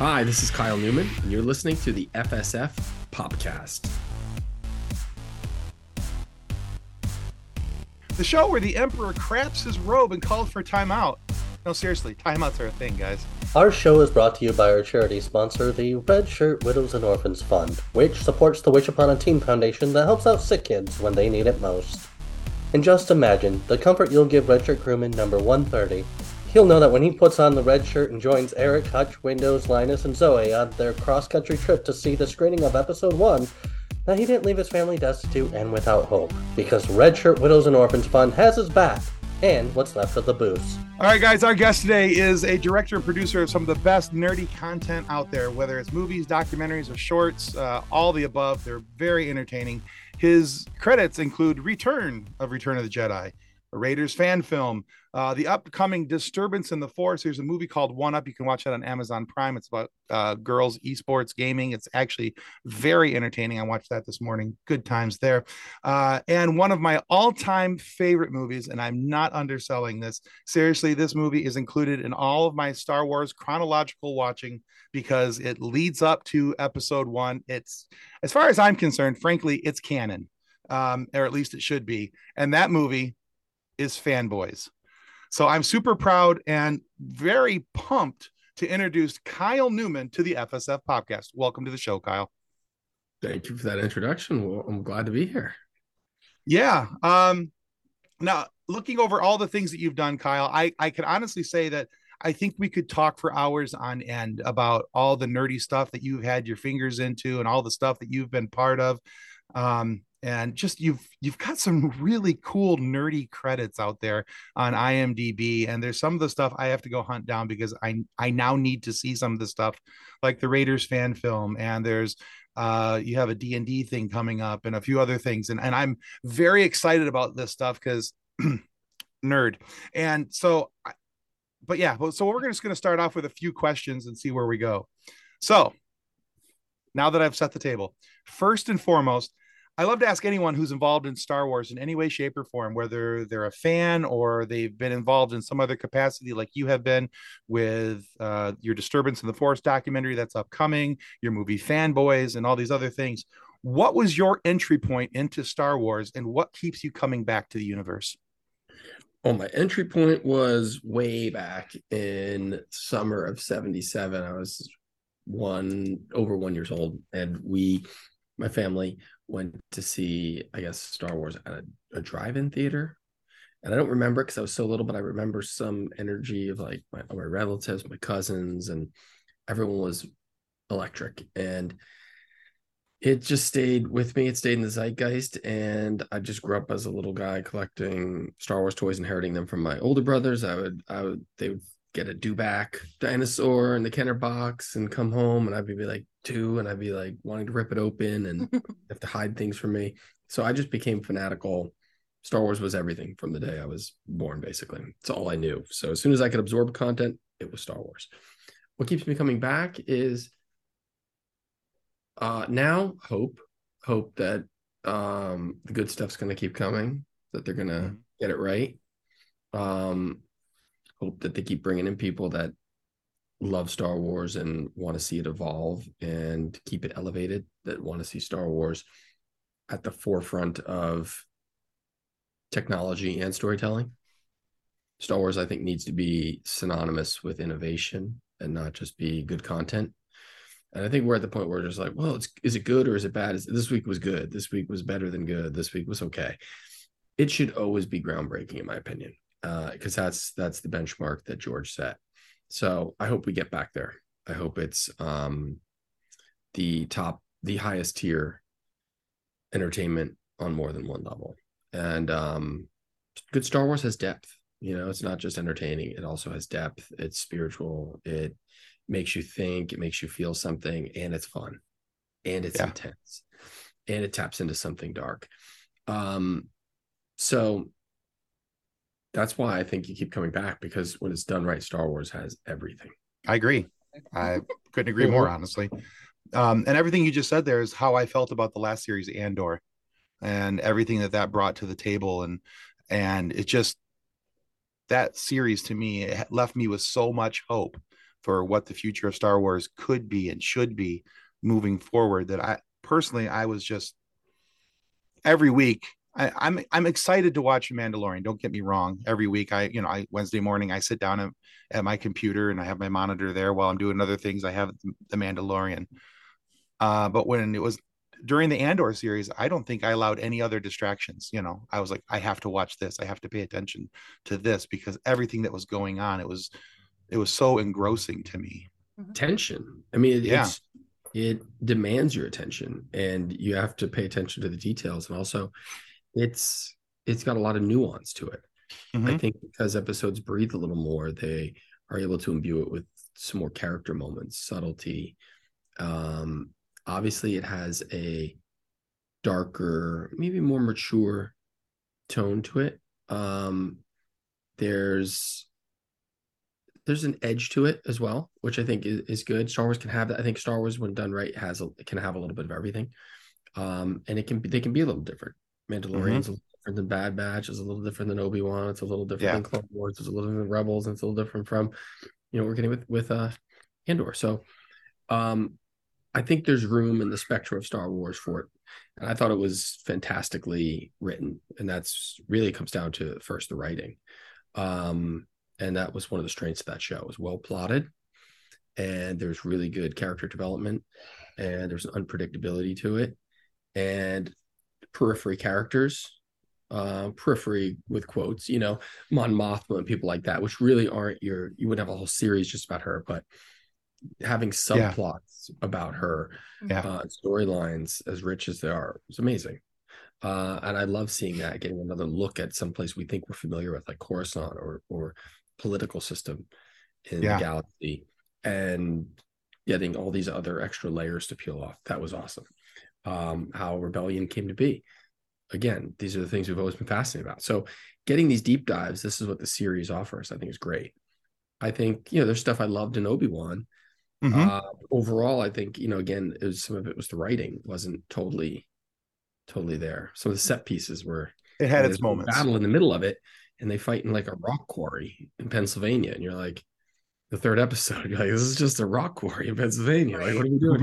Hi, this is Kyle Newman, and you're listening to the FSF PopCast. The show where the Emperor craps his robe and calls for timeout. No, seriously, timeouts are a thing, guys. Our show is brought to you by our charity sponsor, the Red Shirt Widows and Orphans Fund, which supports the Wish Upon a Teen Foundation that helps out sick kids when they need it most. And just imagine the comfort you'll give Red Shirt crewman number 130. He'll know that when he puts on the red shirt and joins Eric, Hutch, Windows, Linus, and Zoe on their cross-country trip to see the screening of Episode 1, that he didn't leave his family destitute and without hope, because Red Shirt Widows and Orphans Fund has his back and what's left of the booze. All right, guys, our guest today is a director and producer of some of the best nerdy content out there, whether it's movies, documentaries, or shorts, all the above. They're very entertaining. His credits include Return of the Jedi, a Raiders fan film, the upcoming Disturbance in the Force. There's a movie called One Up. You can watch that on Amazon Prime. It's about girls, esports, gaming. It's actually very entertaining. I watched that this morning. Good times there. And one of my all-time favorite movies, and I'm not underselling this. Seriously, this movie is included in all of my Star Wars chronological watching because it leads up to Episode 1. It's, as far as I'm concerned, frankly, it's canon, or at least it should be. And that movie is Fanboys. So I'm super proud and very pumped to introduce Kyle Newman to the FSF podcast. Welcome to the show, Kyle. Thank you for that introduction. Well, I'm glad to be here. Yeah. Now, looking over all the things that you've done, Kyle, I can honestly say that I think we could talk for hours on end about all the nerdy stuff that you've had your fingers into and all the stuff that you've been part of. And just you've got some really cool nerdy credits out there on IMDb. And there's some of the stuff I have to go hunt down because I now need to see some of the stuff like the Raiders fan film. And there's you have a D&D thing coming up and a few other things. And I'm very excited about this stuff because nerd. And so, but yeah, so we're just going to start off with a few questions and see where we go. So now that I've set the table, first and foremost, I love to ask anyone who's involved in Star Wars in any way, shape, or form, whether they're a fan or they've been involved in some other capacity like you have been with your Disturbance in the Force documentary that's upcoming, your movie Fanboys, and all these other things. What was your entry point into Star Wars, and what keeps you coming back to the universe? Well, my entry point was way back in summer of 77. I was over 1 year old, and my family went to see, I guess, Star Wars at a drive-in theater. And I don't remember because I was so little, but I remember some energy of like my relatives, my cousins, and everyone was electric. And it just stayed with me. It stayed in the zeitgeist. And I just grew up as a little guy collecting Star Wars toys, inheriting them from my older brothers. They would get a do-back dinosaur in the Kenner box and come home, and I'd be like two, and I'd be like wanting to rip it open and have to hide things from me. So I just became fanatical. Star Wars was everything from the day I was born, basically. It's all I knew. So as soon as I could absorb content, it was Star Wars. What keeps me coming back is now hope that the good stuff's going to keep coming, that they're going to get it right. Hope that they keep bringing in people that love Star Wars and want to see it evolve and keep it elevated, that want to see Star Wars at the forefront of technology and storytelling. Star Wars, I think, needs to be synonymous with innovation and not just be good content. And I think we're at the point where we're just like, well, is it good or is it bad? This week was good. This week was better than good. This week was okay. It should always be groundbreaking, in my opinion. Because that's the benchmark that George set. So I hope we get back there. I hope it's the highest tier entertainment on more than one level. And good Star Wars has depth. You know, it's not just entertaining. It also has depth. It's spiritual. It makes you think. It makes you feel something. And it's fun. And it's intense. And it taps into something dark. So that's why I think you keep coming back, because when it's done right, Star Wars has everything. I agree. I couldn't agree more, honestly. And everything you just said there is how I felt about the last series, Andor, and everything that brought to the table. And it just, that series to me, it left me with so much hope for what the future of Star Wars could be and should be moving forward, that I personally, I was just every week, I'm excited to watch Mandalorian. Don't get me wrong. Every week, I Wednesday morning, I sit down at my computer and I have my monitor there while I'm doing other things. I have the Mandalorian. But when it was during the Andor series, I don't think I allowed any other distractions. You know, I was like, I have to watch this. I have to pay attention to this, because everything that was going on, it was so engrossing to me. Attention. I mean, it demands your attention, and you have to pay attention to the details. And also, it's got a lot of nuance to it. Mm-hmm. I think because episodes breathe a little more, they are able to imbue it with some more character moments, subtlety. Obviously, it has a darker, maybe more mature tone to it. There's an edge to it as well, which I think is good. Star Wars can have that. I think Star Wars, when done right, can have a little bit of everything. And they can be a little different. Mandalorian's a little different than Bad Batch. It's a little different than Obi-Wan. It's a little different than Clone Wars. It's a little different than Rebels. And it's a little different from, we're getting with Andor. So I think there's room in the spectrum of Star Wars for it. And I thought it was fantastically written. And that's really comes down to, first, the writing. And that was one of the strengths of that show. It was well plotted, and there's really good character development, and there's an unpredictability to it, and periphery characters, periphery with quotes, Mon Mothma and people like that, which really aren't you wouldn't have a whole series just about her, but having subplots about her, storylines as rich as they are, it's amazing. And I love seeing that, getting another look at someplace we think we're familiar with, like Coruscant or political system in the galaxy, and getting all these other extra layers to peel off. That was awesome. How rebellion came to be. Again, these are the things we've always been fascinated about. So getting these deep dives, this is what the series offers. I think is great. I think, there's stuff I loved in Obi-Wan. Mm-hmm. Overall, I think, again, some of it was the writing wasn't totally there. Some of the set pieces were, it had its moments. Battle in the middle of it, and they fight in like a rock quarry in Pennsylvania, and you're like, the third episode, you're like, this is just a rock quarry in Pennsylvania, like, what are we doing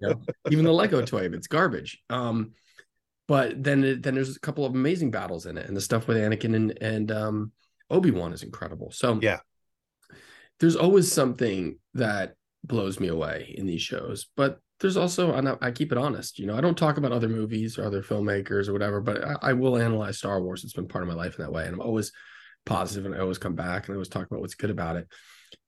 here? Even the Lego toy, it's garbage. But then there's a couple of amazing battles in it, and the stuff with Anakin and Obi-Wan is incredible. So there's always something that blows me away in these shows, but there's also, and I keep it honest, I don't talk about other movies or other filmmakers or whatever, but I will analyze Star Wars. It's been part of my life in that way. And I'm always positive, and I always come back and I always talk about what's good about it.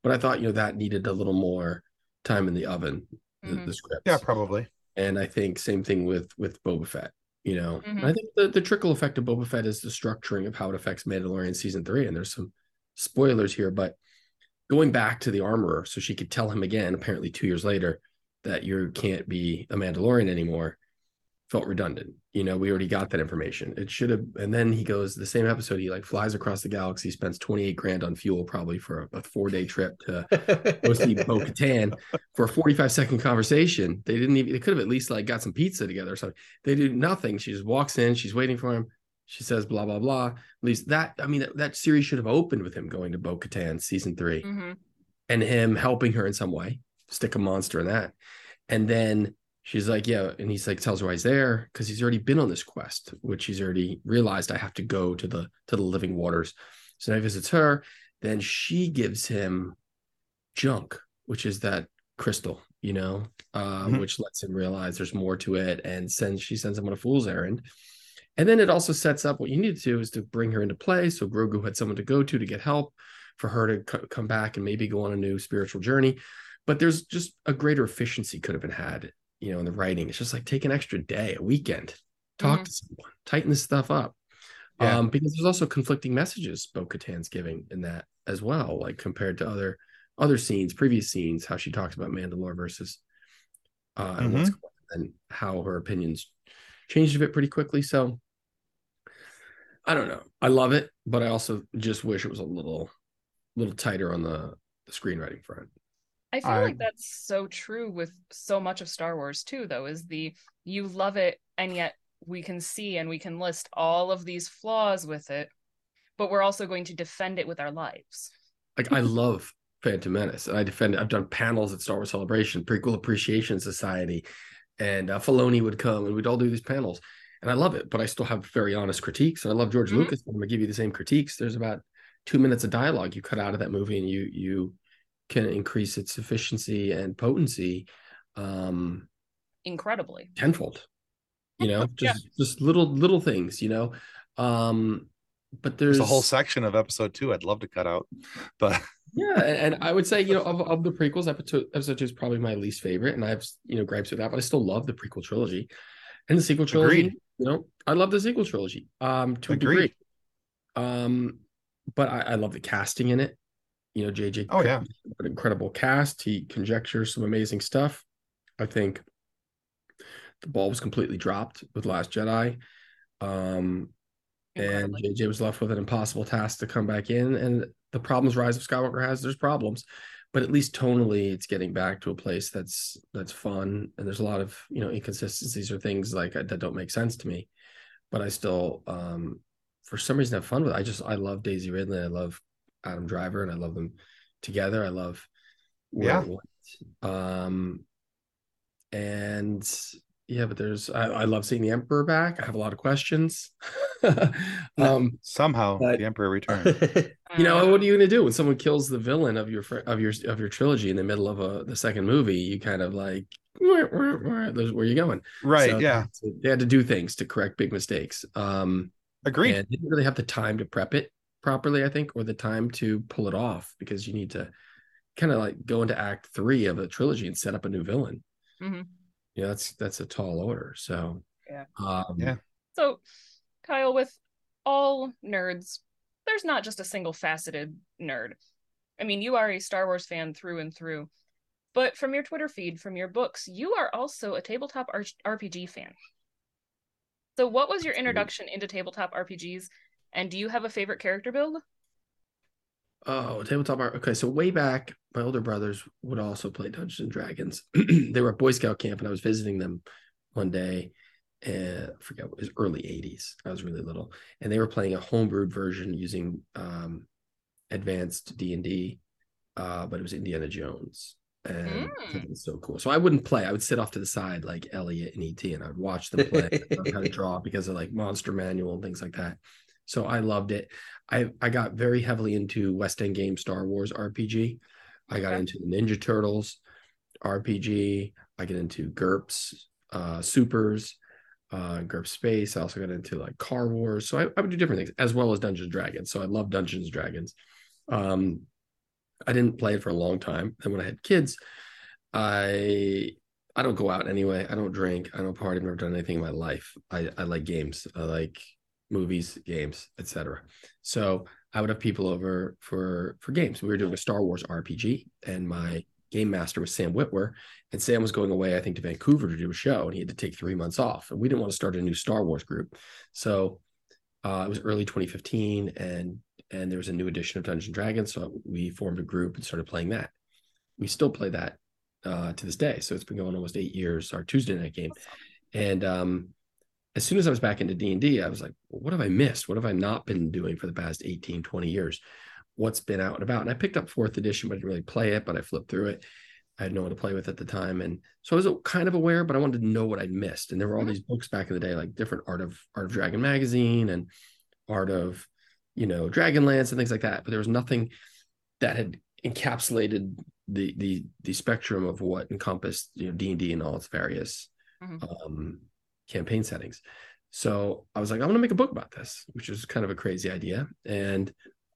But I thought, that needed a little more time in the oven, the script. Yeah, probably. And I think same thing with Boba Fett, And I think the trickle effect of Boba Fett is the structuring of how it affects Mandalorian season 3. And there's some spoilers here, but going back to the armorer, so she could tell him again, apparently 2 years later, that you can't be a Mandalorian anymore, felt redundant. We already got that information. It should have. And then he goes, the same episode, he flies across the galaxy, spends $28,000 on fuel, probably for a 4-day trip to go see Bo-Katan for a 45-second conversation. They could have at least got some pizza together or something. They do nothing. She just walks in, she's waiting for him. She says, blah, blah, blah. At least that series should have opened with him going to Bo-Katan season 3 and him helping her in some way. Stick a monster in that. And then she's like, yeah. And he's like, tells her why he's there, because he's already been on this quest, which he's already realized, I have to go to the living waters. So now he visits her. Then she gives him junk, which is that crystal, which lets him realize there's more to it. And she sends him on a fool's errand. And then it also sets up what you need to do is to bring her into play. So Grogu had someone to go to get help, for her to come back and maybe go on a new spiritual journey. But there's just a greater efficiency could have been had, in the writing. It's just like, take an extra day, a weekend, talk to someone, tighten this stuff up. Because there's also conflicting messages Bo-Katan's giving in that as well, like compared to other scenes, previous scenes, how she talks about Mandalore versus and what's going on, and how her opinions changed a bit pretty quickly. So I don't know. I love it, but I also just wish it was a little tighter on the screenwriting front. I feel like that's so true with so much of Star Wars too, though, is you love it, and yet we can see and we can list all of these flaws with it, but we're also going to defend it with our lives. Like, I love Phantom Menace. And I've done panels at Star Wars Celebration, Prequel Appreciation Society, and Filoni would come and we'd all do these panels. And I love it, but I still have very honest critiques. And I love George Lucas. I'm going to give you the same critiques. There's about 2 minutes of dialogue you cut out of that movie, and you can increase its efficiency and potency incredibly tenfold. You know, just little things, you know. But there's a whole section of episode 2 I'd love to cut out, but yeah, and I would say, you know, of the prequels, episode 2 is probably my least favorite, and I have, you know, gripes with that, but I still love the prequel trilogy and the sequel trilogy. Agreed. You know, I love the sequel trilogy to Agreed. A degree, but I love the casting in it. You know, JJ, oh yeah, an incredible cast. He conjectures some amazing stuff. I think the ball was completely dropped with Last Jedi. And JJ was left with an impossible task to come back in. And the problems Rise of Skywalker has, there's problems. But at least tonally, it's getting back to a place that's fun. And there's a lot of, you know, inconsistencies or things like that don't make sense to me. But I still, for some reason, have fun with it. I love Daisy Ridley. I love Adam Driver, and I love them together. I love where it went. Yeah, but I love seeing the Emperor back. I have a lot of questions. Somehow the Emperor returned. You know, what are you going to do when someone kills the villain of your trilogy in the middle of the second movie? You kind of like, where are you going? Right. So, yeah. They had to do things to correct big mistakes. Agreed. And they didn't really have the time to prep it properly, I think, or the time to pull it off, because you need to kind of like go into act 3 of a trilogy and set up a new villain. Mm-hmm. Yeah, that's a tall order. So yeah. So Kyle, with all nerds, there's not just a single faceted nerd. I mean, you are a Star Wars fan through and through, but from your Twitter feed, from your books, you are also a tabletop RPG fan. So what was your introduction into tabletop RPGs, and do you have a favorite character build? Oh, tabletop art. Okay, so way back, my older brothers would also play Dungeons and Dragons. They were at Boy Scout camp, and I was visiting them one day. And I forget, it was early 80s. I was really little. And they were playing a homebrewed version using advanced D&D, but it was Indiana Jones. And it was so cool. So I wouldn't play. I would sit off to the side like Elliot and E.T., and I would watch them play. I kind of draw because of like Monster Manual and things like that. So I loved it. I got very heavily into West End Games Star Wars RPG. I got into the Ninja Turtles RPG. I get into GURPS, Supers, GURPS Space. I also got into like Car Wars. So I would do different things, as well as Dungeons & Dragons. So I love Dungeons & Dragons. I didn't play it for a long time. And when I had kids, I don't go out anyway. I don't drink. I don't party. I've never done anything in my life. I like games. I like movies, games, etc. So I would have people over for games. We were doing a Star Wars RPG, and my game master was Sam Witwer, and Sam was going away, I think, to Vancouver to do a show, and he had to take 3 months off, and we didn't want to start a new Star Wars group. So it was early 2015, and there was a new edition of Dungeons & Dragons, so we formed a group and started playing that. We still play that to this day, so it's been going almost 8 years, our Tuesday night game. And as soon as I was back into D&D, I was like, well, what have I missed? What have I not been doing for the past 18, 20 years? What's been out and about? And I picked up 4th edition, but I didn't really play it, but I flipped through it. I had no one to play with at the time. And so I was kind of aware, but I wanted to know what I'd missed. And there were all these books back in the day, like different Art of Dragon magazine and Art of, you know, Dragonlance and things like that. But there was nothing that had encapsulated the spectrum of what encompassed, you know, D&D and all its various campaign settings. So I was like, I want to make a book about this, which is kind of a crazy idea. And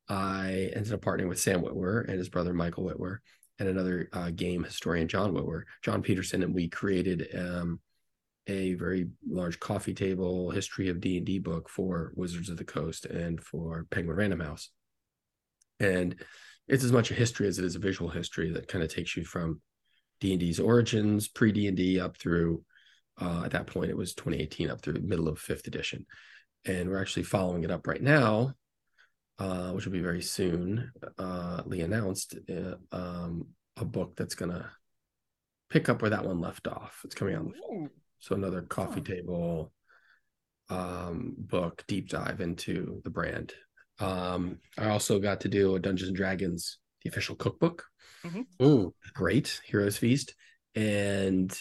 I ended up partnering with Sam Witwer and his brother Michael Witwer and another game historian, John Witwer, John Peterson, and we created a very large coffee table history of D&D book for Wizards of the Coast and for Penguin Random House. And it's as much a history as it is a visual history that kind of takes you from D&D's origins, pre-D&D, up through at that point, it was 2018 up through the middle of 5th edition. And we're actually following it up right now, which will be very soon, announced, a book that's going to pick up where that one left off. It's coming out. So another coffee table book, deep dive into the brand. I also got to do a Dungeons & Dragons the official cookbook. Mm-hmm. Ooh, great. Heroes Feast. And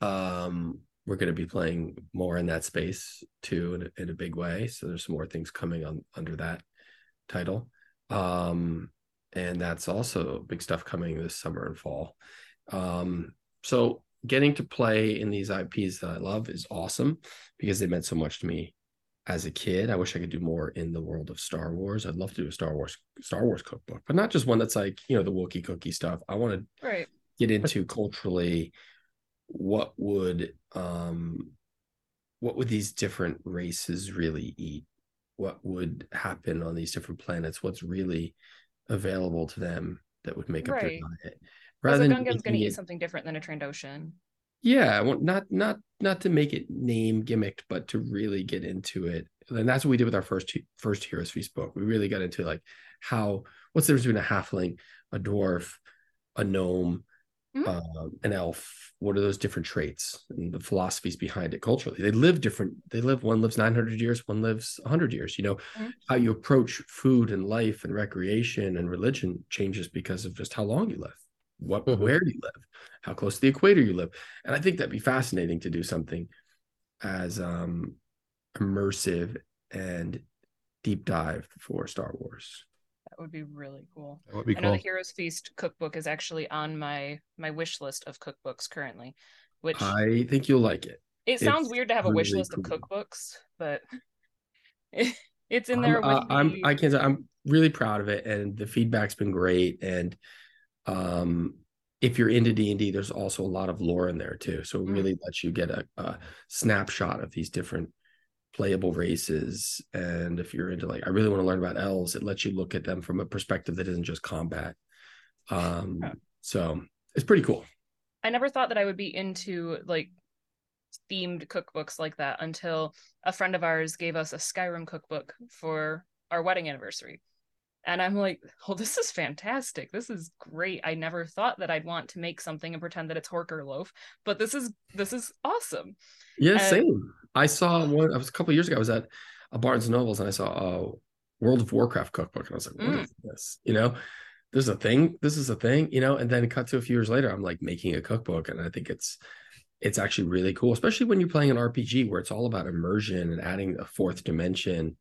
we're going to be playing more in that space too, in a big way. So there's some more things coming on under that title. And that's also big stuff coming this summer and fall. So getting to play in these IPs that I love is awesome because they meant so much to me as a kid. I wish I could do more in the world of Star Wars. I'd love to do a Star Wars cookbook, but not just one that's like, you know, the Wookiee cookie stuff. I want to get into culturally what would these different races really eat? What would happen on these different planets? What's really available to them that would make up their diet? Rather than Gungan's going to eat something different than a trained ocean. Yeah, well, not to make it name gimmicked, but to really get into it. And that's what we did with our first Heroes Feast book. We really got into like what's the difference between a halfling, a dwarf, a gnome, an elf? What are those different traits and the philosophies behind it culturally? They live different. One lives 900 years, one lives 100 years. You know, how you approach food and life and recreation and religion changes because of just how long you live. Where do you live, how close to the equator you live. And I think that'd be fascinating to do something as immersive and deep dive for Star Wars. That would be really cool. I know the Heroes Feast cookbook is actually on my wish list of cookbooks currently, which I think you'll like it. It sounds weird to have a wish list of cookbooks, but it's in there. I'm really proud of it, and the feedback's been great. And if you're into D&D, there's also a lot of lore in there too. So it really lets you get a snapshot of these different playable races. And if you're into I really want to learn about elves, it lets you look at them from a perspective that isn't just combat. So it's pretty cool. I never thought that I would be into themed cookbooks like that until a friend of ours gave us a Skyrim cookbook for our wedding anniversary. And I'm like, oh, this is fantastic. This is great. I never thought that I'd want to make something and pretend that it's Horker loaf, but this is awesome. Yeah, same. I saw one. I was a couple of years ago. I was at a Barnes & Noble's and I saw a World of Warcraft cookbook, and I was like, what is this? You know, there's a thing. This is a thing. You know, and then it cut to a few years later. I'm making a cookbook, and I think it's actually really cool, especially when you're playing an RPG where it's all about immersion and adding a fourth dimension.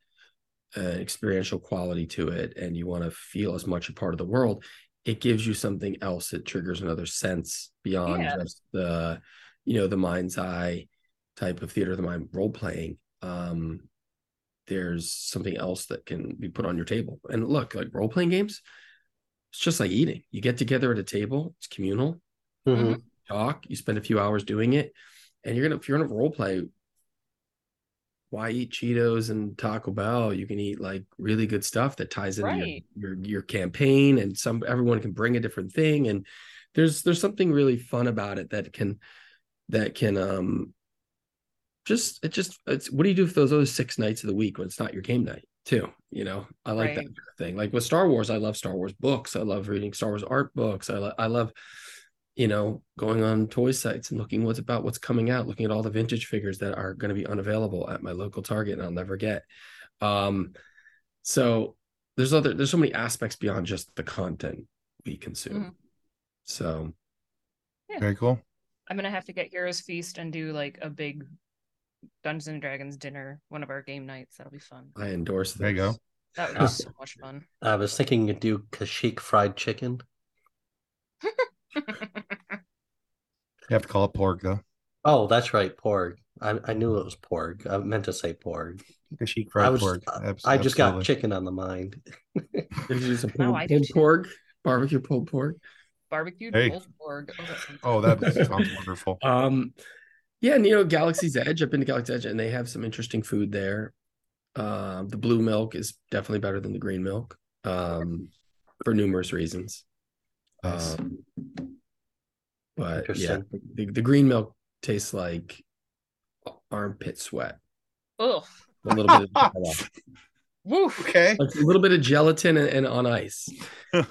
Experiential quality to it, and you want to feel as much a part of the world. It gives you something else. It triggers another sense beyond just the the mind's eye type of theater of the mind role playing. There's something else that can be put on your table. And look, role playing games, it's just like eating. You get together at a table, it's communal. You talk, you spend a few hours doing it, and if you're gonna role play, why eat Cheetos and Taco Bell? You can eat really good stuff that ties into your campaign, and everyone can bring a different thing. And there's something really fun about it that what do you do for those other 6 nights of the week when it's not your game night too? I like that kind of thing. With Star Wars, I love Star Wars books. I love reading Star Wars art books. I love, going on toy sites and looking what's coming out, looking at all the vintage figures that are going to be unavailable at my local Target and I'll never get. So there's so many aspects beyond just the content we consume. So yeah. Very cool. I'm going to have to get Heroes Feast and do a big Dungeons and Dragons dinner, one of our game nights. That'll be fun. I endorse this. There you go. That would be so much fun. I was thinking you'd do Kashyyyk fried chicken. You have to call it porg, though. Oh, that's right, porg. I knew it was porg. I meant to say porg. She cried porg. I just got chicken on the mind. Porg, barbecue pulled porg, barbecue pulled porg. Oh, that sounds wonderful. Yeah, and Galaxy's Edge. I've been to Galaxy's Edge, and they have some interesting food there. The blue milk is definitely better than the green milk, for numerous reasons. Nice. But yeah, the green milk tastes like armpit sweat. Oh, a little bit of gelatin. Okay, a little bit of gelatin and on ice,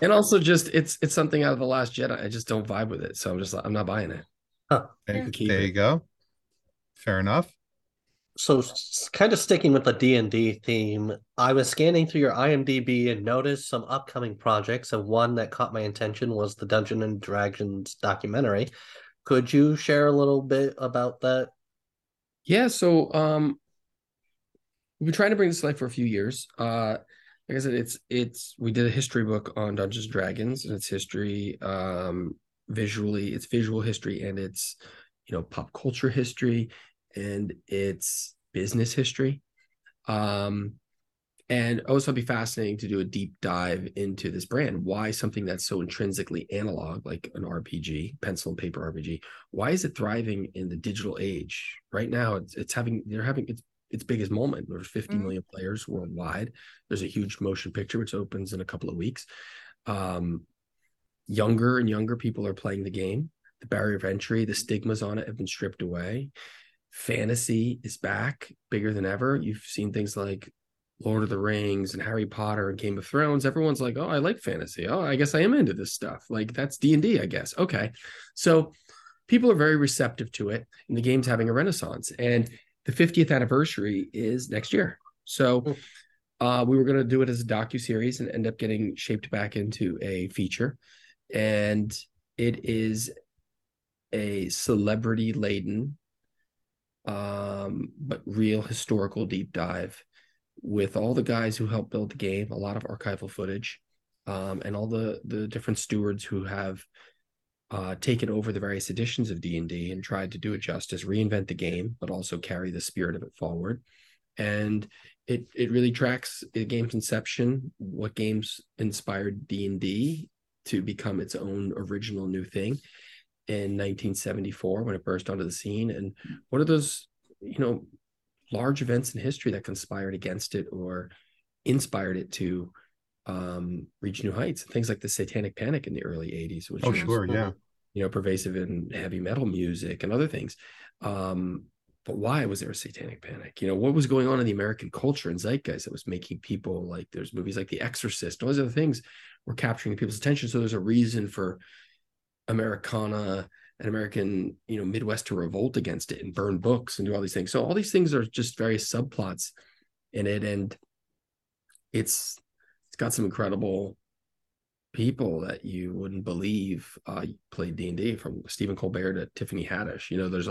and also just it's something out of The Last Jedi. I just don't vibe with it, so I'm not buying it. Huh. There you go. Fair enough. So kind of sticking with the D&D theme, I was scanning through your IMDb and noticed some upcoming projects, and one that caught my attention was the Dungeons and Dragons documentary. Could you share a little bit about that? Yeah, so we've been trying to bring this to life for a few years. Like I said, we did a history book on Dungeons and Dragons and its history, visually, its visual history and its, pop culture history and its business history. And also it'd be fascinating to do a deep dive into this brand. Why something that's so intrinsically analog, like an RPG, pencil and paper RPG, why is it thriving in the digital age? Right now, it's having its biggest moment. There's 50 million players worldwide. There's a huge motion picture, which opens in a couple of weeks. Younger and younger people are playing the game. The barrier of entry, the stigmas on it have been stripped away. Fantasy is back, bigger than ever. You've seen things like Lord of the Rings and Harry Potter and Game of Thrones. Everyone's like, oh, I like fantasy. Oh, I guess I am into this stuff. Like, that's D&D, I guess. Okay. So people are very receptive to it, and the game's having a renaissance. And the 50th anniversary is next year. So we were going to do it as a docuseries and end up getting shaped back into a feature. And it is a celebrity-laden, but real historical deep dive with all the guys who helped build the game, a lot of archival footage, and all the different stewards who have taken over the various editions of D&D and tried to do it justice, reinvent the game, but also carry the spirit of it forward. And it really tracks the game's inception, what games inspired D&D to become its own original new thing in 1974 when it burst onto the scene, and what are those, large events in history that conspired against it or inspired it to reach new heights. Things like the Satanic Panic in the early 80s, which pervasive in heavy metal music and other things. But why was there a Satanic Panic? What was going on in the American culture and zeitgeist that was making people, like, there's movies like The Exorcist, all those other things were capturing people's attention. So there's a reason for Americana and American, Midwest to revolt against it and burn books and do all these things. So all these things are just various subplots in it, and it's got some incredible people that you wouldn't believe played D&D, from Stephen Colbert to Tiffany Haddish. There's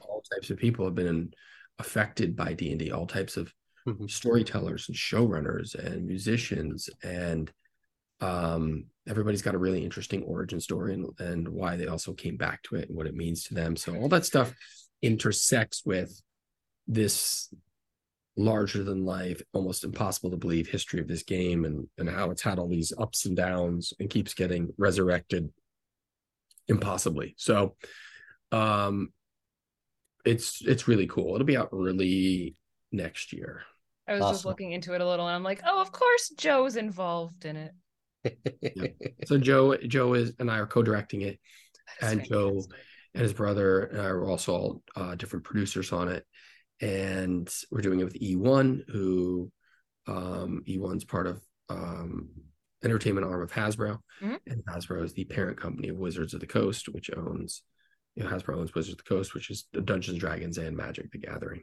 all types of people have been affected by D&D, all types of storytellers and showrunners and musicians, and everybody's got a really interesting origin story and why they also came back to it and what it means to them. So all that stuff intersects with this larger than life, almost impossible to believe history of this game, and how it's had all these ups and downs and keeps getting resurrected impossibly. So it's really cool. It'll be out early next year. I was just looking into it a little, and I'm like, oh, of course Joe's involved in it. Yeah. So Joe and I are co-directing it, and fantastic. Joe and his brother and I are also all different producers on it, and we're doing it with E1, who E1's part of entertainment arm of Hasbro, and Hasbro is the parent company of Wizards of the Coast, which owns Hasbro owns Wizards of the Coast, which is Dungeons and Dragons and Magic the Gathering.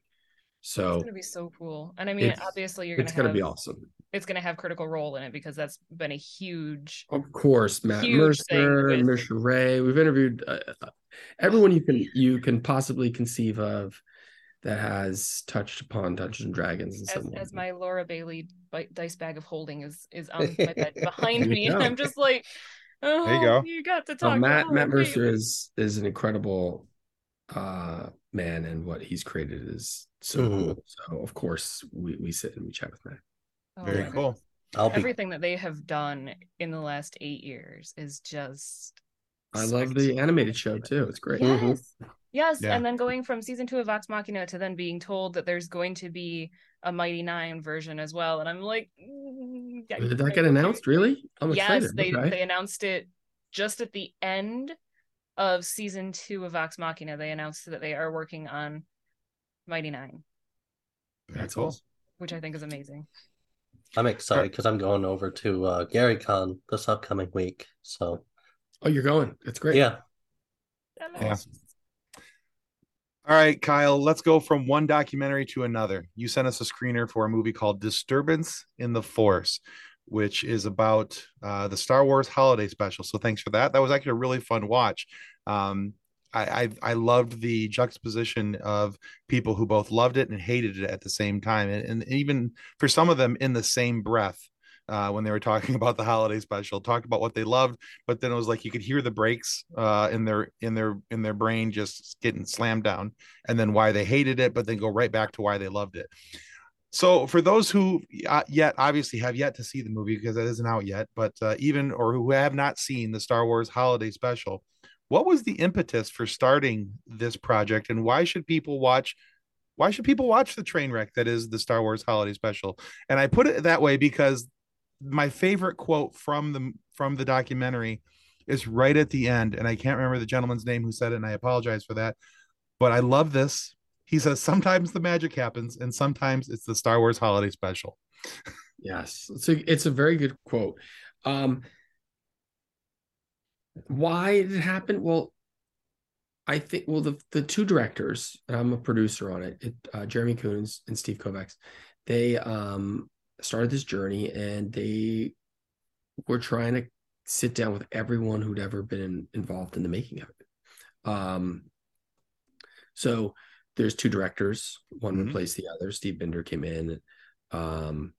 So it's going to be so cool. And I mean, obviously you're going to have, it's going to be awesome. It's going to have Critical Role in it, because that's been a huge, of course, Matt Mercer and Misha Ray. We've interviewed everyone you can possibly conceive of that has touched upon Dungeons and Dragons in some way. As my Laura Bailey dice bag of holding is on my bed behind me. And I'm just like, oh, there you go. You got to talk. Matt Mercer is an incredible man, and what he's created is so cool. So of course we sit and we chat with Matt. Very cool. Everything that they have done in the last 8 years is just, I love the animated show too. It's great. Yes. Yes. Yeah. And then going from season 2 of Vox Machina to then being told that there's going to be a Mighty Nein version as well, and I'm like, did that get announced? Really? I'm excited. They announced it just at the end of season 2 of Vox Machina. They announced that they are working on Mighty Nein. That's cool. Which I think is amazing. I'm excited because I'm going over to GaryCon this upcoming week. So, oh, you're going? It's great. Yeah. Awesome. All right, Kyle, let's go from one documentary to another. You sent us a screener for a movie called Disturbance in the Force, which is about the Star Wars holiday special. So thanks for that. That was actually a really fun watch. I loved the juxtaposition of people who both loved it and hated it at the same time. And even for some of them in the same breath, when they were talking about the holiday special, talked about what they loved, but then it was like you could hear the brakes in their brain just getting slammed down, and then why they hated it, but then go right back to why they loved it. So for those who have yet to see the movie, because that isn't out yet, but who have not seen the Star Wars holiday special, what was the impetus for starting this project, and why should people watch the train wreck that is the Star Wars holiday special? And I put it that way because my favorite quote from the documentary is right at the end, and I can't remember the gentleman's name who said it, and I apologize for that, but I love this. He says, sometimes the magic happens and sometimes it's the Star Wars holiday special. Yes, it's a very good quote. Why did it happen? Well, I think, the two directors, and I'm a producer on it, Jeremy Koons and Steve Kovacs, they started this journey, and they were trying to sit down with everyone who'd ever been involved in the making of it. So there's two directors, one replaced the other. Steve Binder came in and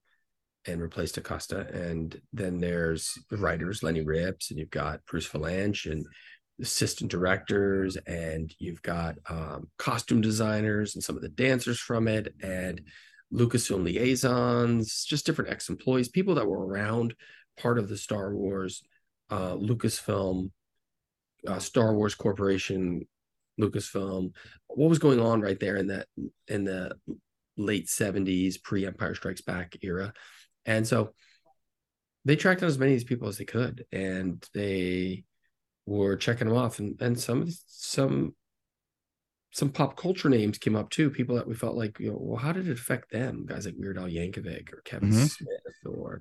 replaced Acosta. And then there's the writers, Lenny Rips, and you've got Bruce Vilanch, and assistant directors, and you've got costume designers and some of the dancers from it, and Lucasfilm liaisons, just different ex-employees, people that were around, part of the Star Wars Lucasfilm, Star Wars Corporation, Lucasfilm, what was going on right there in the late 70s, pre-Empire Strikes Back era. And so they tracked down as many of these people as they could, and they were checking them off, and some pop culture names came up too, people that we felt like, how did it affect them? Guys like Weird Al Yankovic or Kevin Smith or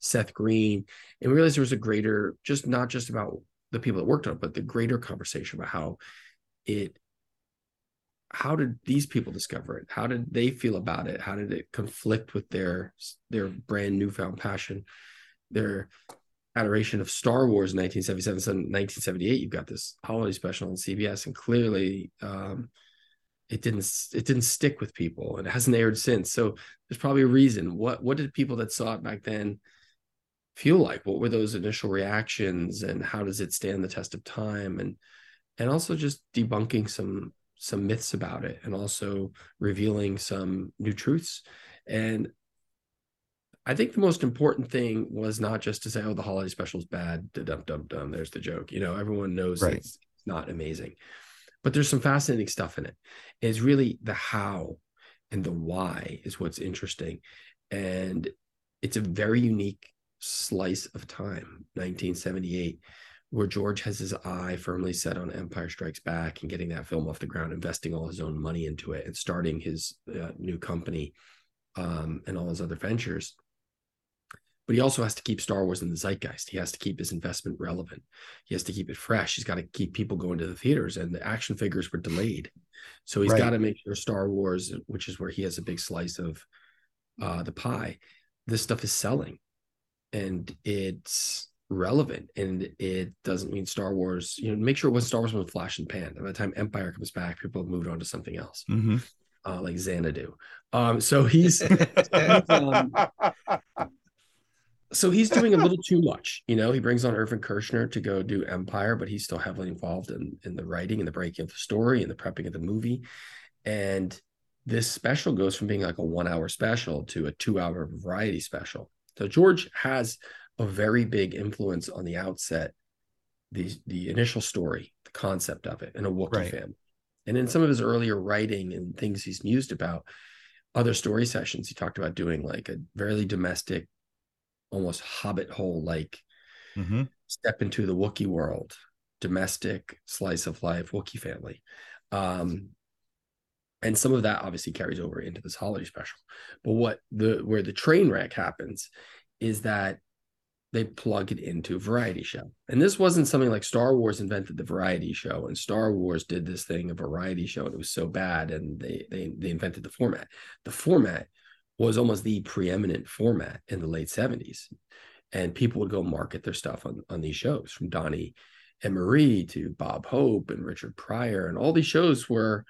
Seth Green. And we realized there was a greater, just not just about the people that worked on it, but the greater conversation about how did these people discover it? How did they feel about it? How did it conflict with their brand newfound passion, their adoration of Star Wars in 1977 and 1978? You've got this holiday special on CBS, and clearly it didn't stick with people, and it hasn't aired since. So there's probably a reason. What did people that saw it back then feel like? What were those initial reactions, and how does it stand the test of time? And also just debunking some myths about it, and also revealing some new truths. And I think the most important thing was not just to say, the holiday special is bad, dum-dum-dum, there's the joke. Everyone knows right. It's not amazing. But there's some fascinating stuff in it. It's really the how and the why is what's interesting. And it's a very unique slice of time, 1978, where George has his eye firmly set on Empire Strikes Back and getting that film off the ground, investing all his own money into it, and starting his new company and all his other ventures. But he also has to keep Star Wars in the zeitgeist. He has to keep his investment relevant. He has to keep it fresh. He's got to keep people going to the theaters, and the action figures were delayed. So he's got to make sure Star Wars, which is where he has a big slice of the pie, this stuff is selling and it's relevant. And it doesn't mean Star Wars, make sure it wasn't Star Wars with flash and pan. By the time Empire comes back, people have moved on to something else. Like Xanadu. So he's... So he's doing a little too much, He brings on Irvin Kershner to go do Empire, but he's still heavily involved in the writing and the breaking of the story and the prepping of the movie. And this special goes from being like a 1-hour special to a 2-hour variety special. So George has a very big influence on the outset, the initial story, the concept of it, and a Wookiee family. And in some of his earlier writing and things he's mused about, other story sessions, he talked about doing like a very domestic, almost hobbit hole, like step into the Wookiee world, domestic slice of life, Wookiee family. And some of that obviously carries over into this holiday special. But where the train wreck happens is that they plug it into a variety show. And this wasn't something like Star Wars invented the variety show, and Star Wars did this thing, a variety show, and it was so bad, and they invented the format. The format was almost the preeminent format in the late 70s. And people would go market their stuff on these shows, from Donnie and Marie to Bob Hope and Richard Pryor. And all these shows were,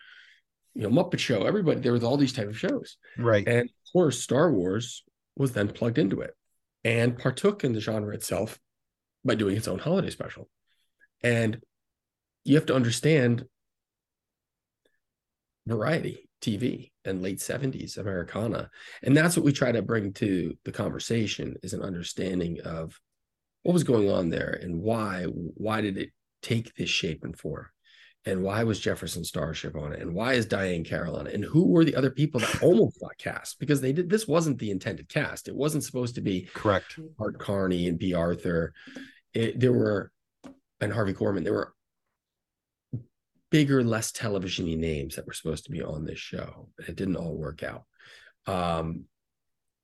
you know, Muppet Show, everybody, there was all these type of shows. Right. And of course, Star Wars was then plugged into it and partook in the genre itself by doing its own holiday special. And you have to understand variety TV and late 70s Americana. And that's what we try to bring to the conversation, is an understanding of what was going on there and why did it take this shape and form? And why was Jefferson Starship on it? And why is Diane Carroll on it? And who were the other people that almost got cast? Because they did, this wasn't the intended cast. It wasn't supposed to be correct. Art Carney and B. Arthur. And Harvey Korman. There were bigger, less television-y names that were supposed to be on this show. It didn't all work out.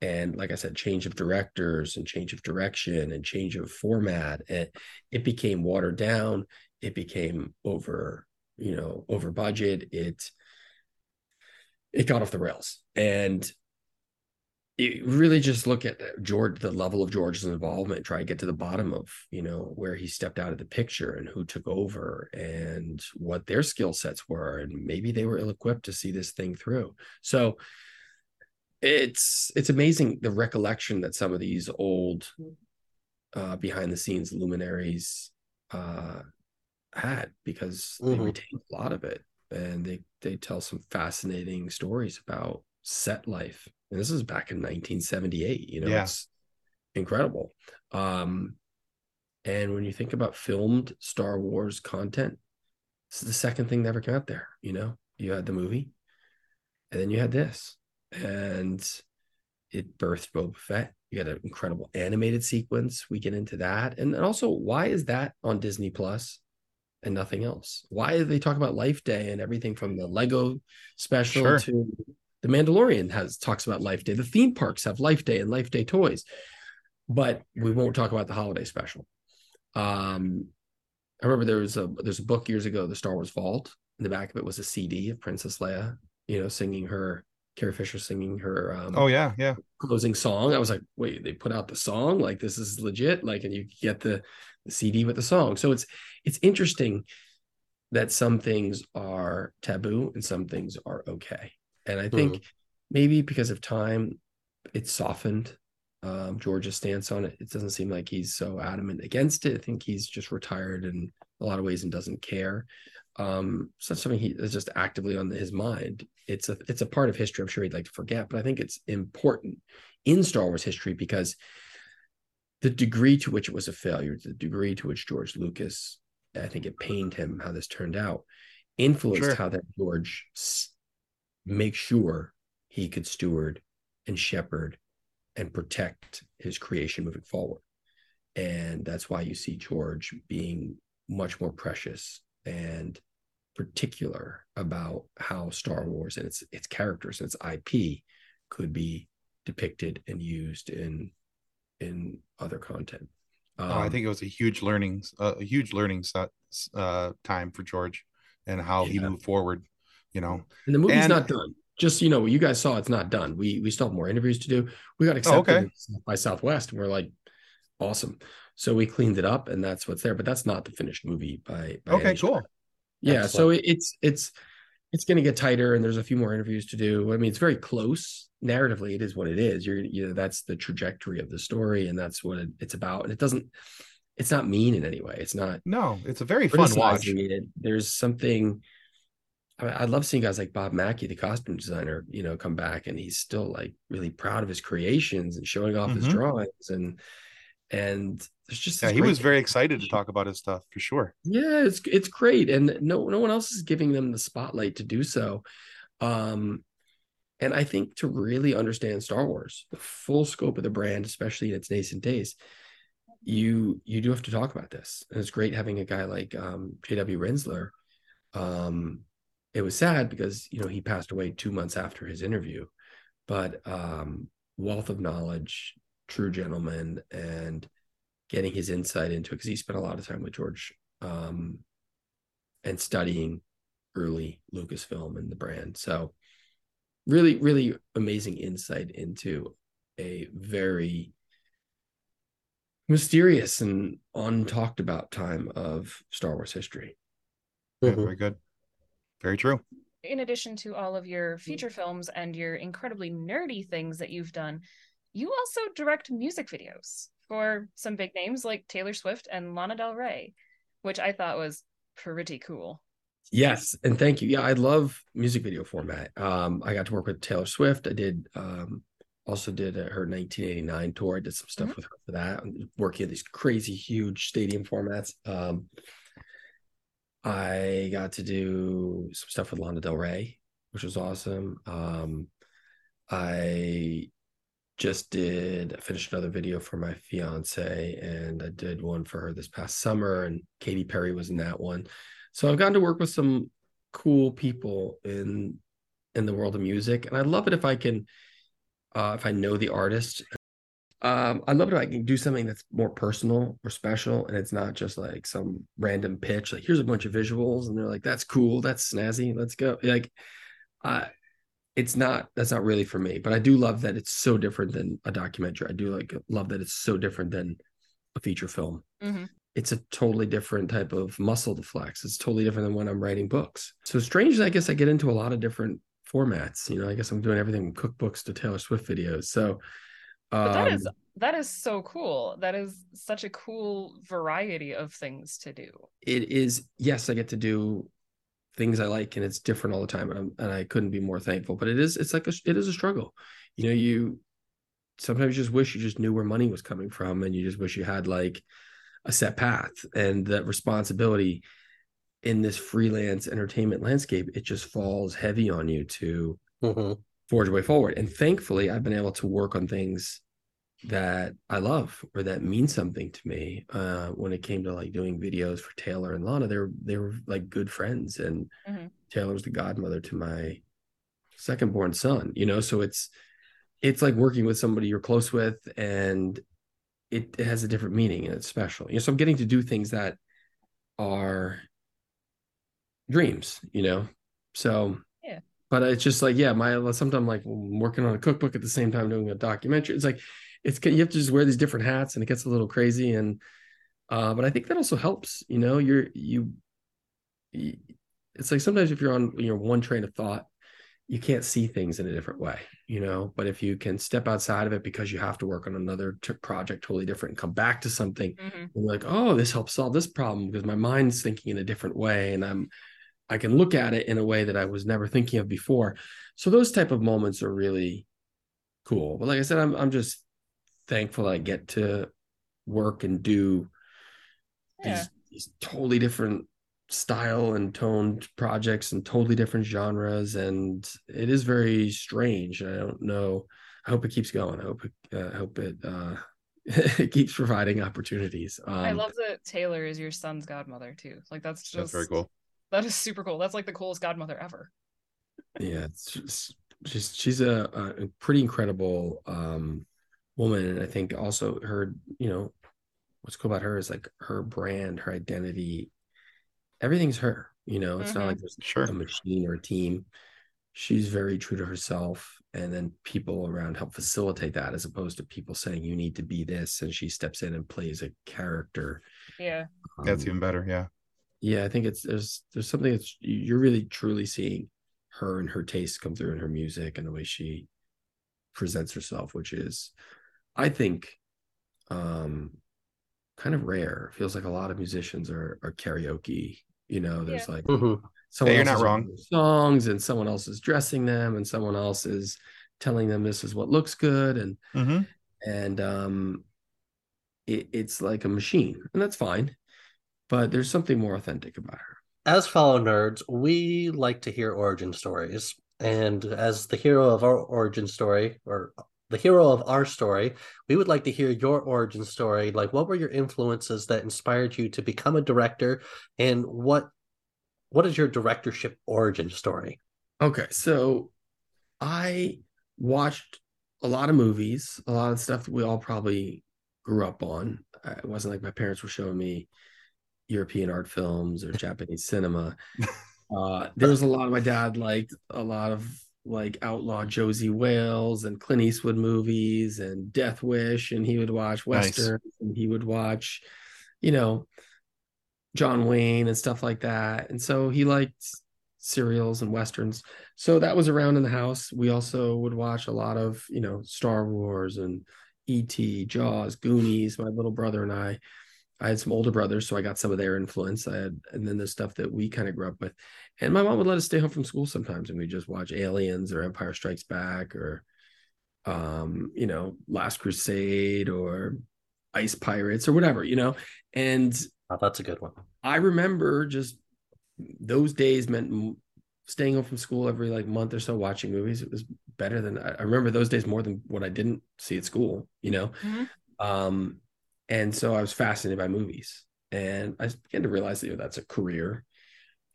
And like I said, change of directors and change of direction and change of format. And it became watered down. It became over budget. It got off the rails. And it really, just look at George, the level of George's involvement, try to get to the bottom of, where he stepped out of the picture and who took over and what their skill sets were. And maybe they were ill-equipped to see this thing through. So it's amazing the recollection that some of these old behind the scenes luminaries had, because they retained a lot of it, and they tell some fascinating stories about set life. And this is back in 1978, It's incredible. And when you think about filmed Star Wars content, this is the second thing that ever came out there. You had the movie, and then you had this, and it birthed Boba Fett. You had an incredible animated sequence. We get into that. And also, why is that on Disney Plus and nothing else? Why do they talk about Life Day and everything from the Lego special to the Mandalorian talks about Life Day? The theme parks have Life Day and Life Day toys, but we won't talk about the holiday special. I remember there's a book years ago, The Star Wars Vault. In the back of it was a CD of Princess Leia, Carrie Fisher singing her closing song. I was like, wait, they put out the song? Like, this is legit? Like, and you get the CD with the song. So it's interesting that some things are taboo and some things are okay. And I think maybe because of time, it's softened George's stance on it. It doesn't seem like he's so adamant against it. I think he's just retired in a lot of ways and doesn't care. So that's something he is just actively on his mind. It's a part of history I'm sure he'd like to forget, but I think it's important in Star Wars history, because the degree to which it was a failure, the degree to which George Lucas, I think it pained him how this turned out, influenced how that George make sure he could steward and shepherd and protect his creation moving forward. And that's why you see George being much more precious and particular about how Star Wars and its characters and its IP could be depicted and used in other content. I think it was a huge learning time for George and how he moved forward, And the movie's not done. Just, what you guys saw, it's not done. We still have more interviews to do. We got accepted by Southwest, and we're like, awesome. So we cleaned it up, and that's what's there. But that's not the finished movie by any cool. Time. Yeah, excellent. So it's going to get tighter, and there's a few more interviews to do. I mean, it's very close narratively. It is what it is. That's the trajectory of the story, and that's what it's about. And it's not mean in any way. It's not. No, it's a very fun watch. There's something. I love seeing guys like Bob Mackey, the costume designer, come back, and he's still like really proud of his creations and showing off his drawings, and there's just he was very excited to talk about his stuff for sure. Yeah, it's great, and no one else is giving them the spotlight to do so. And I think to really understand Star Wars, the full scope of the brand, especially in its nascent days, you do have to talk about this. And it's great having a guy like J.W. Rinsler. It was sad because, he passed away 2 months after his interview, but wealth of knowledge, true gentleman, and getting his insight into it, because he spent a lot of time with George and studying early Lucasfilm and the brand. So really, really amazing insight into a very mysterious and untalked about time of Star Wars history. Yeah, very good. Very true. In addition to all of your feature films and your incredibly nerdy things that you've done, you also direct music videos for some big names like Taylor Swift and Lana Del Rey, which I thought was pretty cool. Yes, and thank you. Yeah, I love music video format. I got to work with Taylor Swift. I did also did her 1989 tour. I did some stuff with her for that. I'm working at these crazy huge stadium formats. I got to do some stuff with Lana Del Rey, which was awesome. I just did, I finished another video for my fiance, and I did one for her this past summer, and Katy Perry was in that one. So I've gotten to work with some cool people in the world of music, and I love it if I can, if I know the artist. I love it if I can do something that's more personal or special, and it's not just like some random pitch. Like, here's a bunch of visuals, and they're like, "That's cool, that's snazzy, let's go." Like, it's not. That's not really for me. But I do love that it's so different than a documentary. I do love that it's so different than a feature film. Mm-hmm. It's a totally different type of muscle to flex. It's totally different than when I'm writing books. So strangely, I guess I get into a lot of different formats. You know, I guess I'm doing everything from cookbooks to Taylor Swift videos. So. But that is so cool. That is such a cool variety of things to do. It is. Yes, I get to do things I like, and it's different all the time. And I couldn't be more thankful. But it is a struggle. You know, you sometimes just wish you just knew where money was coming from, and you just wish you had like a set path. And that responsibility in this freelance entertainment landscape, it just falls heavy on you to forge a way forward. And thankfully, I've been able to work on things that I love or that mean something to me. When it came to like doing videos for Taylor and Lana, they were like good friends, and Taylor was the godmother to my second born son, you know. So it's like working with somebody you're close with, and it has a different meaning, and it's special, you know. So I'm getting to do things that are dreams, you know. So yeah. But it's just like, yeah, sometimes I'm like working on a cookbook at the same time doing a documentary. It's like, you have to just wear these different hats, and it gets a little crazy. And, but I think that also helps, you know, it's like sometimes if you're on one train of thought, you can't see things in a different way, you know. But if you can step outside of it because you have to work on another project totally different and come back to something and you're like, oh, this helps solve this problem because my mind's thinking in a different way. And I can look at it in a way that I was never thinking of before. So those type of moments are really cool. But like I said, I'm just thankful I get to work and do these totally different style and toned projects and totally different genres. And it is very strange. I don't know. I hope it keeps going. I hope it it keeps providing opportunities. I love that Taylor is your son's godmother too. Like that's very cool. That is super cool. That's like the coolest godmother ever. Yeah, she's a pretty incredible woman, and I think also her, you know, what's cool about her is like her brand, her identity, everything's her. You know, it's not like there's a machine or a team. She's very true to herself, and then people around help facilitate that, as opposed to people saying you need to be this, and she steps in and plays a character. Yeah, that's even better. Yeah. Yeah, I think there's something that's you're really truly seeing her and her tastes come through in her music and the way she presents herself, which is, I think, kind of rare. It feels like a lot of musicians are karaoke. You know, there's like someone you're not wrong songs, and someone else is dressing them, and someone else is telling them this is what looks good, and it's like a machine, and that's fine. But there's something more authentic about her. As fellow nerds, we like to hear origin stories. And as the hero of our origin story, or the hero of our story, we would like to hear your origin story. Like, what were your influences that inspired you to become a director? And what is your directorship origin story? Okay, so I watched a lot of movies, a lot of stuff that we all probably grew up on. It wasn't like my parents were showing me European art films or Japanese cinema. There was a lot of, my dad liked a lot of like outlaw Josie Wales and Clint Eastwood movies and Death Wish, and he would watch Westerns, nice. And he would watch, you know, John Wayne and stuff like that. And so he liked serials and Westerns. So that was around in the house. We also would watch a lot of, you know, Star Wars and E.T., Jaws, Goonies. My little brother and I had some older brothers, so I got some of their influence. And then the stuff that we kind of grew up with. And my mom would let us stay home from school sometimes, and we just watch Aliens or Empire Strikes Back or, you know, Last Crusade or Ice Pirates or whatever, you know. And oh, that's a good one. I remember just those days meant staying home from school every like month or so, watching movies. It was better than, I remember those days more than what I didn't see at school, you know? Mm-hmm. And so I was fascinated by movies, and I began to realize that, you know, that's a career.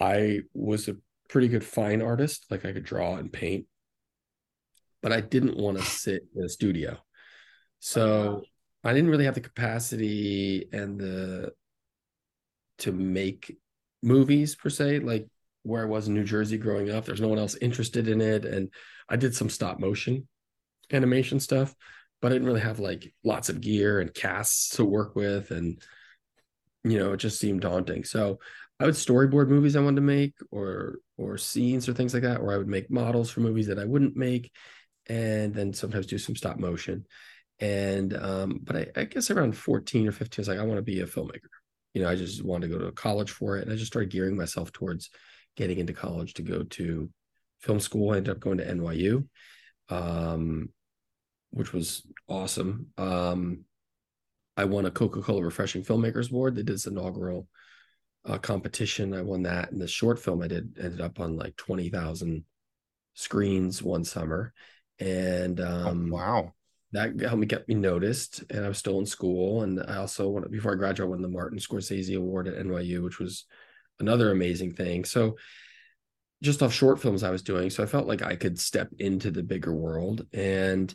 I was a pretty good fine artist. Like I could draw and paint, but I didn't want to sit in a studio. So I didn't really have the capacity and to make movies per se, like where I was in New Jersey growing up, there's no one else interested in it. And I did some stop motion animation stuff, but I didn't really have like lots of gear and casts to work with. And, you know, it just seemed daunting. So I would storyboard movies I wanted to make or scenes or things like that, or I would make models for movies that I wouldn't make. And then sometimes do some stop motion. And, but I guess around 14 or 15, I was like, I want to be a filmmaker. You know, I just wanted to go to college for it. And I just started gearing myself towards getting into college to go to film school. I ended up going to NYU, which was awesome. I won a Coca-Cola Refreshing Filmmakers Award. They did this inaugural competition. I won that. And the short film I did ended up on like 20,000 screens one summer. And wow. That helped me get me noticed, and I was still in school. And I also wanted, before I graduated, I won the Martin Scorsese Award at NYU, which was another amazing thing. So just off short films I was doing. So I felt like I could step into the bigger world. And,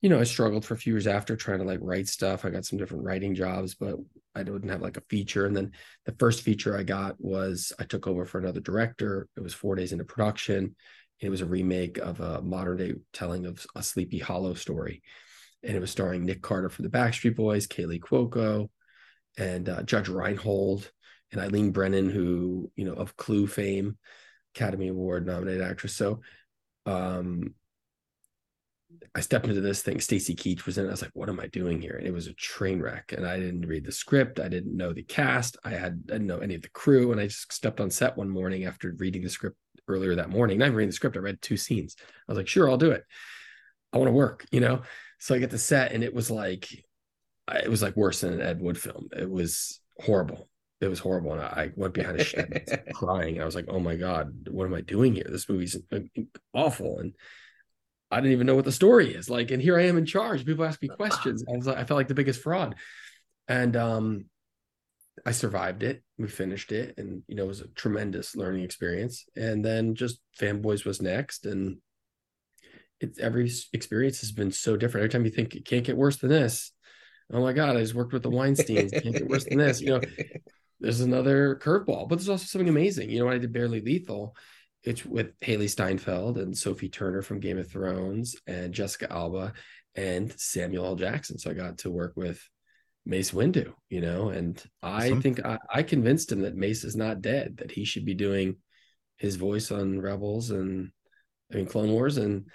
you know, I struggled for a few years after trying to like write stuff. I got some different writing jobs, but I didn't have like a feature. And then the first feature I got was I took over for another director. It was 4 days into production. It was a remake of a modern day telling of a Sleepy Hollow story. And it was starring Nick Carter for the Backstreet Boys, Kaylee Cuoco, and Judge Reinhold, and Eileen Brennan, who, you know, of Clue fame, Academy Award nominated actress. So I stepped into this thing. Stacy Keach was in it. I was like, what am I doing here? And it was a train wreck. And I didn't read the script. I didn't know the cast. I didn't know any of the crew. And I just stepped on set one morning after reading the script earlier that morning. Not even reading the script. I read 2 scenes. I was like, sure, I'll do it. I want to work, you know? So I get to set, and it was like worse than an Ed Wood film. It was horrible. It was horrible. And I went behind a shed crying. I was like, oh my God, what am I doing here? This movie's awful. And I didn't even know what the story is like. And here I am in charge. People ask me questions. I felt like the biggest fraud. And I survived it. We finished it. And, you know, it was a tremendous learning experience. And then just Fanboys was next. And every experience has been so different. Every time you think it can't get worse than this. Oh my God, I just worked with the Weinsteins. Can't get worse than this. You know, there's another curveball, but there's also something amazing. You know, when I did Barely Lethal, it's with Haley Steinfeld and Sophie Turner from Game of Thrones and Jessica Alba and Samuel L. Jackson. So I got to work with Mace Windu, you know, and awesome. I think I convinced him that Mace is not dead, that he should be doing his voice on Rebels and Clone Wars, and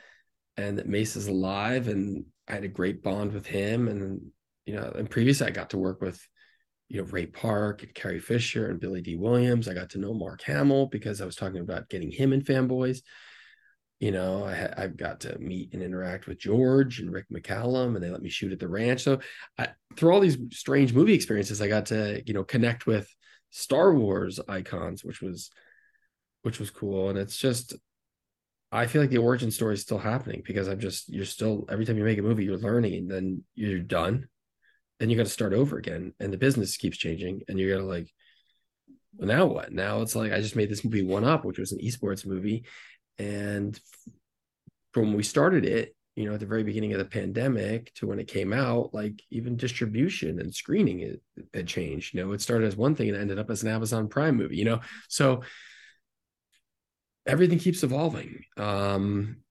that Mace is alive. And I had a great bond with him. And, you know, and previously I got to work with, you know, Ray Park and Carrie Fisher and Billy D. Williams. I got to know Mark Hamill because I was talking about getting him in Fanboys. You know, I got to meet and interact with George and Rick McCallum, and they let me shoot at the ranch. So through all these strange movie experiences, I got to, you know, connect with Star Wars icons, which was cool. And it's just, I feel like the origin story is still happening because you're still, every time you make a movie, you're learning, and then you're done. And you got to start over again, and the business keeps changing, and you got to like, well, now what? Now it's like, I just made this movie One Up, which was an esports movie. And from when we started it, you know, at the very beginning of the pandemic to when it came out, like even distribution and screening had changed. You know, it started as one thing and ended up as an Amazon Prime movie, you know? So everything keeps evolving. And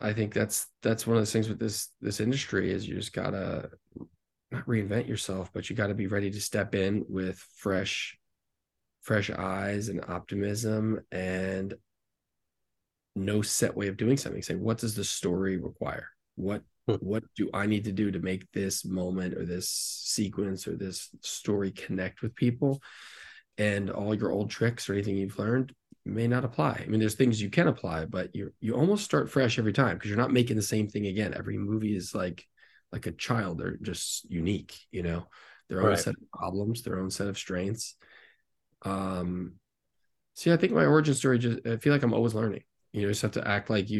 I think that's one of the things with this industry is you just gotta not reinvent yourself, but you gotta be ready to step in with fresh eyes and optimism and no set way of doing something. Say, what does the story require? What do I need to do to make this moment or this sequence or this story connect with people? And all your old tricks or anything you've learned may not apply. I mean, there's things you can apply, but you almost start fresh every time because you're not making the same thing again. Every movie is like a child. They're just unique, you know, their own set of problems, their own set of strengths. So yeah, I think my origin story, I feel like I'm always learning. You know, you just have to act like this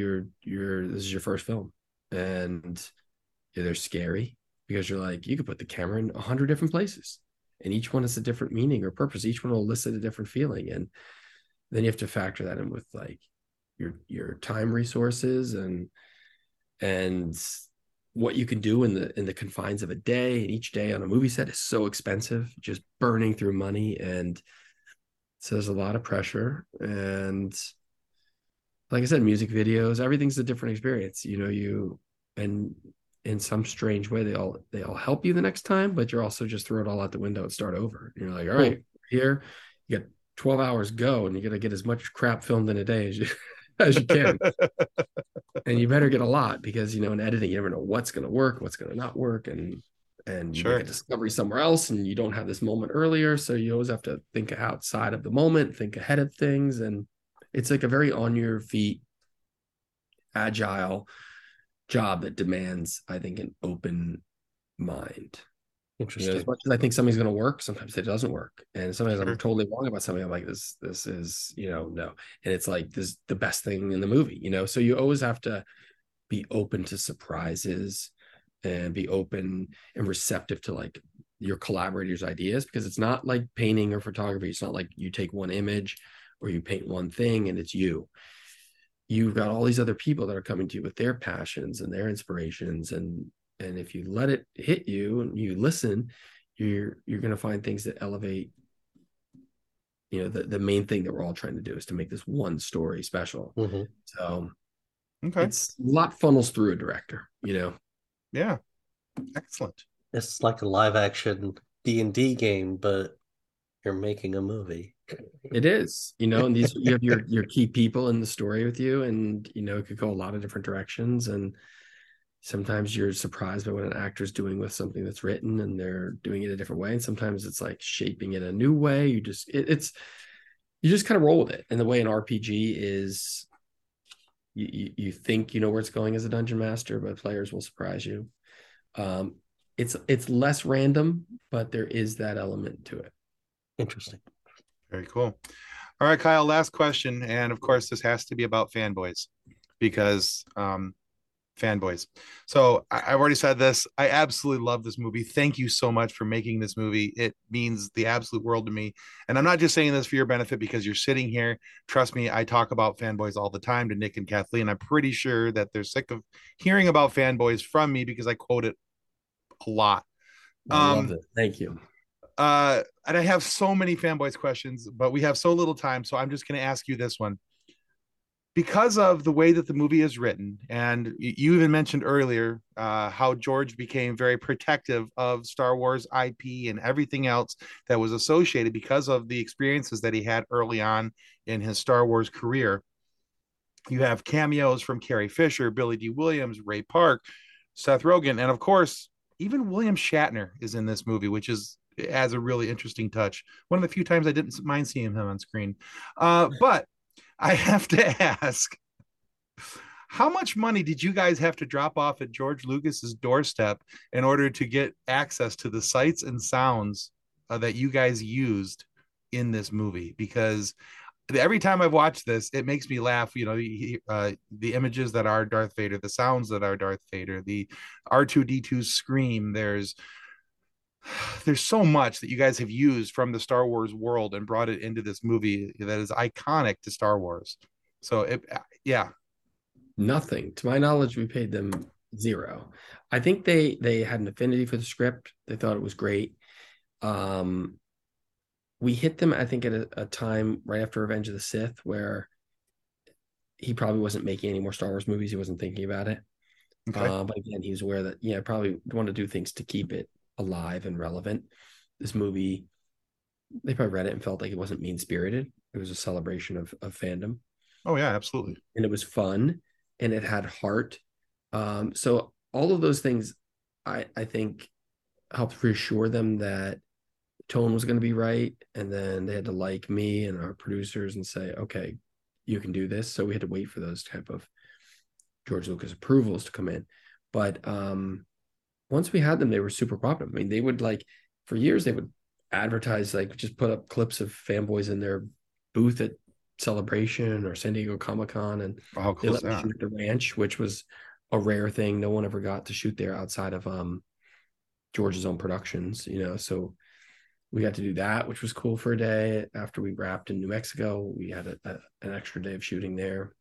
is your first film, and they're scary because you're like, you could put the camera in 100 different places and each one has a different meaning or purpose. Each one will elicit a different feeling. And then you have to factor that in with like your time resources and what you can do in the confines of a day. And each day on a movie set is so expensive, just burning through money. And so there's a lot of pressure. And like I said, music videos, everything's a different experience, you know, and in some strange way, they all help you the next time, but you're also just throw it all out the window and start over. And you're like, all right, here you got 12 hours go, and you're going to get as much crap filmed in a day as you can. And you better get a lot because, you know, in editing, you never know what's going to work, what's going to not work. And you make a discovery somewhere else and you don't have this moment earlier. So you always have to think outside of the moment, think ahead of things. And it's like a very on your feet, agile job that demands, I think, an open mind. Interesting. You know, as much as I think something's going to work, sometimes it doesn't work, and sometimes I'm totally wrong about something. I'm like, this is, you know, no, and it's like this is the best thing in the movie, you know. So you always have to be open to surprises and be open and receptive to like your collaborators' ideas, because it's not like painting or photography. It's not like you take one image or you paint one thing and it's you. You've got all these other people that are coming to you with their passions and their inspirations, and if you let it hit you and you listen, you're going to find things that elevate, you know, the main thing that we're all trying to do is to make this one story special. Mm-hmm. So it's a lot funnels through a director, you know? Yeah. Excellent. It's like a live action D&D game, but you're making a movie. It is, you know, and these, you have your key people in the story with you, and, you know, it could go a lot of different directions, and sometimes you're surprised by what an actor's doing with something that's written, and they're doing it a different way. And sometimes it's like shaping it a new way. You just kind of roll with it. And the way an RPG is, you think you know where it's going as a dungeon master, but players will surprise you. It's less random, but there is that element to it. Interesting. Very cool. All right, Kyle, last question. And of course, this has to be about Fanboys, because, Fanboys. So I've already said this. I absolutely love this movie. Thank you so much for making this movie. It means the absolute world to me. And I'm not just saying this for your benefit because you're sitting here. Trust me, I talk about Fanboys all the time to Nick and Kathleen. I'm pretty sure that they're sick of hearing about Fanboys from me because I quote it a lot. I love it. Thank you. And I have so many Fanboys questions, but we have so little time. So I'm just going to ask you this one. Because of the way that the movie is written, and you even mentioned earlier how George became very protective of Star Wars IP and everything else that was associated because of the experiences that he had early on in his Star Wars career. You have cameos from Carrie Fisher, Billy Dee Williams, Ray Park, Seth Rogen, and of course, even William Shatner is in this movie, which is as a really interesting touch. One of the few times I didn't mind seeing him on screen. But I have to ask, how much money did you guys have to drop off at George Lucas's doorstep in order to get access to the sights and sounds that you guys used in this movie? Because every time I've watched this, it makes me laugh. You know, the images that are Darth Vader, the sounds that are Darth Vader, the R2-D2 scream. There's so much that you guys have used from the Star Wars world and brought it into this movie that is iconic to Star Wars. So, yeah. nothing. To my knowledge, we paid them zero. I think they had an affinity for the script. They thought it was great. We hit them, I think, at a time right after Revenge of the Sith where he probably wasn't making any more Star Wars movies. He wasn't thinking about it. Okay. But again, he was aware that, you know, probably want to do things to keep it alive and relevant. This movie, they probably read it and felt like it wasn't mean-spirited. It was a celebration of fandom. Oh, yeah, absolutely. And it was fun, and it had heart. So all of those things, I think, helped reassure them that tone was going to be right. And then they had to like me and our producers and say, okay, you can do this. So we had to wait for those type of George Lucas approvals to come in. But once we had them, they were super popular. I mean, they would, like, for years, they would advertise, like, just put up clips of fanboys in their booth at Celebration or San Diego Comic-Con, and how cool they let me shoot at the ranch, which was a rare thing. No one ever got to shoot there outside of George's own productions, you know. So we got to do that, which was cool for a day. After we wrapped in New Mexico, we had an extra day of shooting there.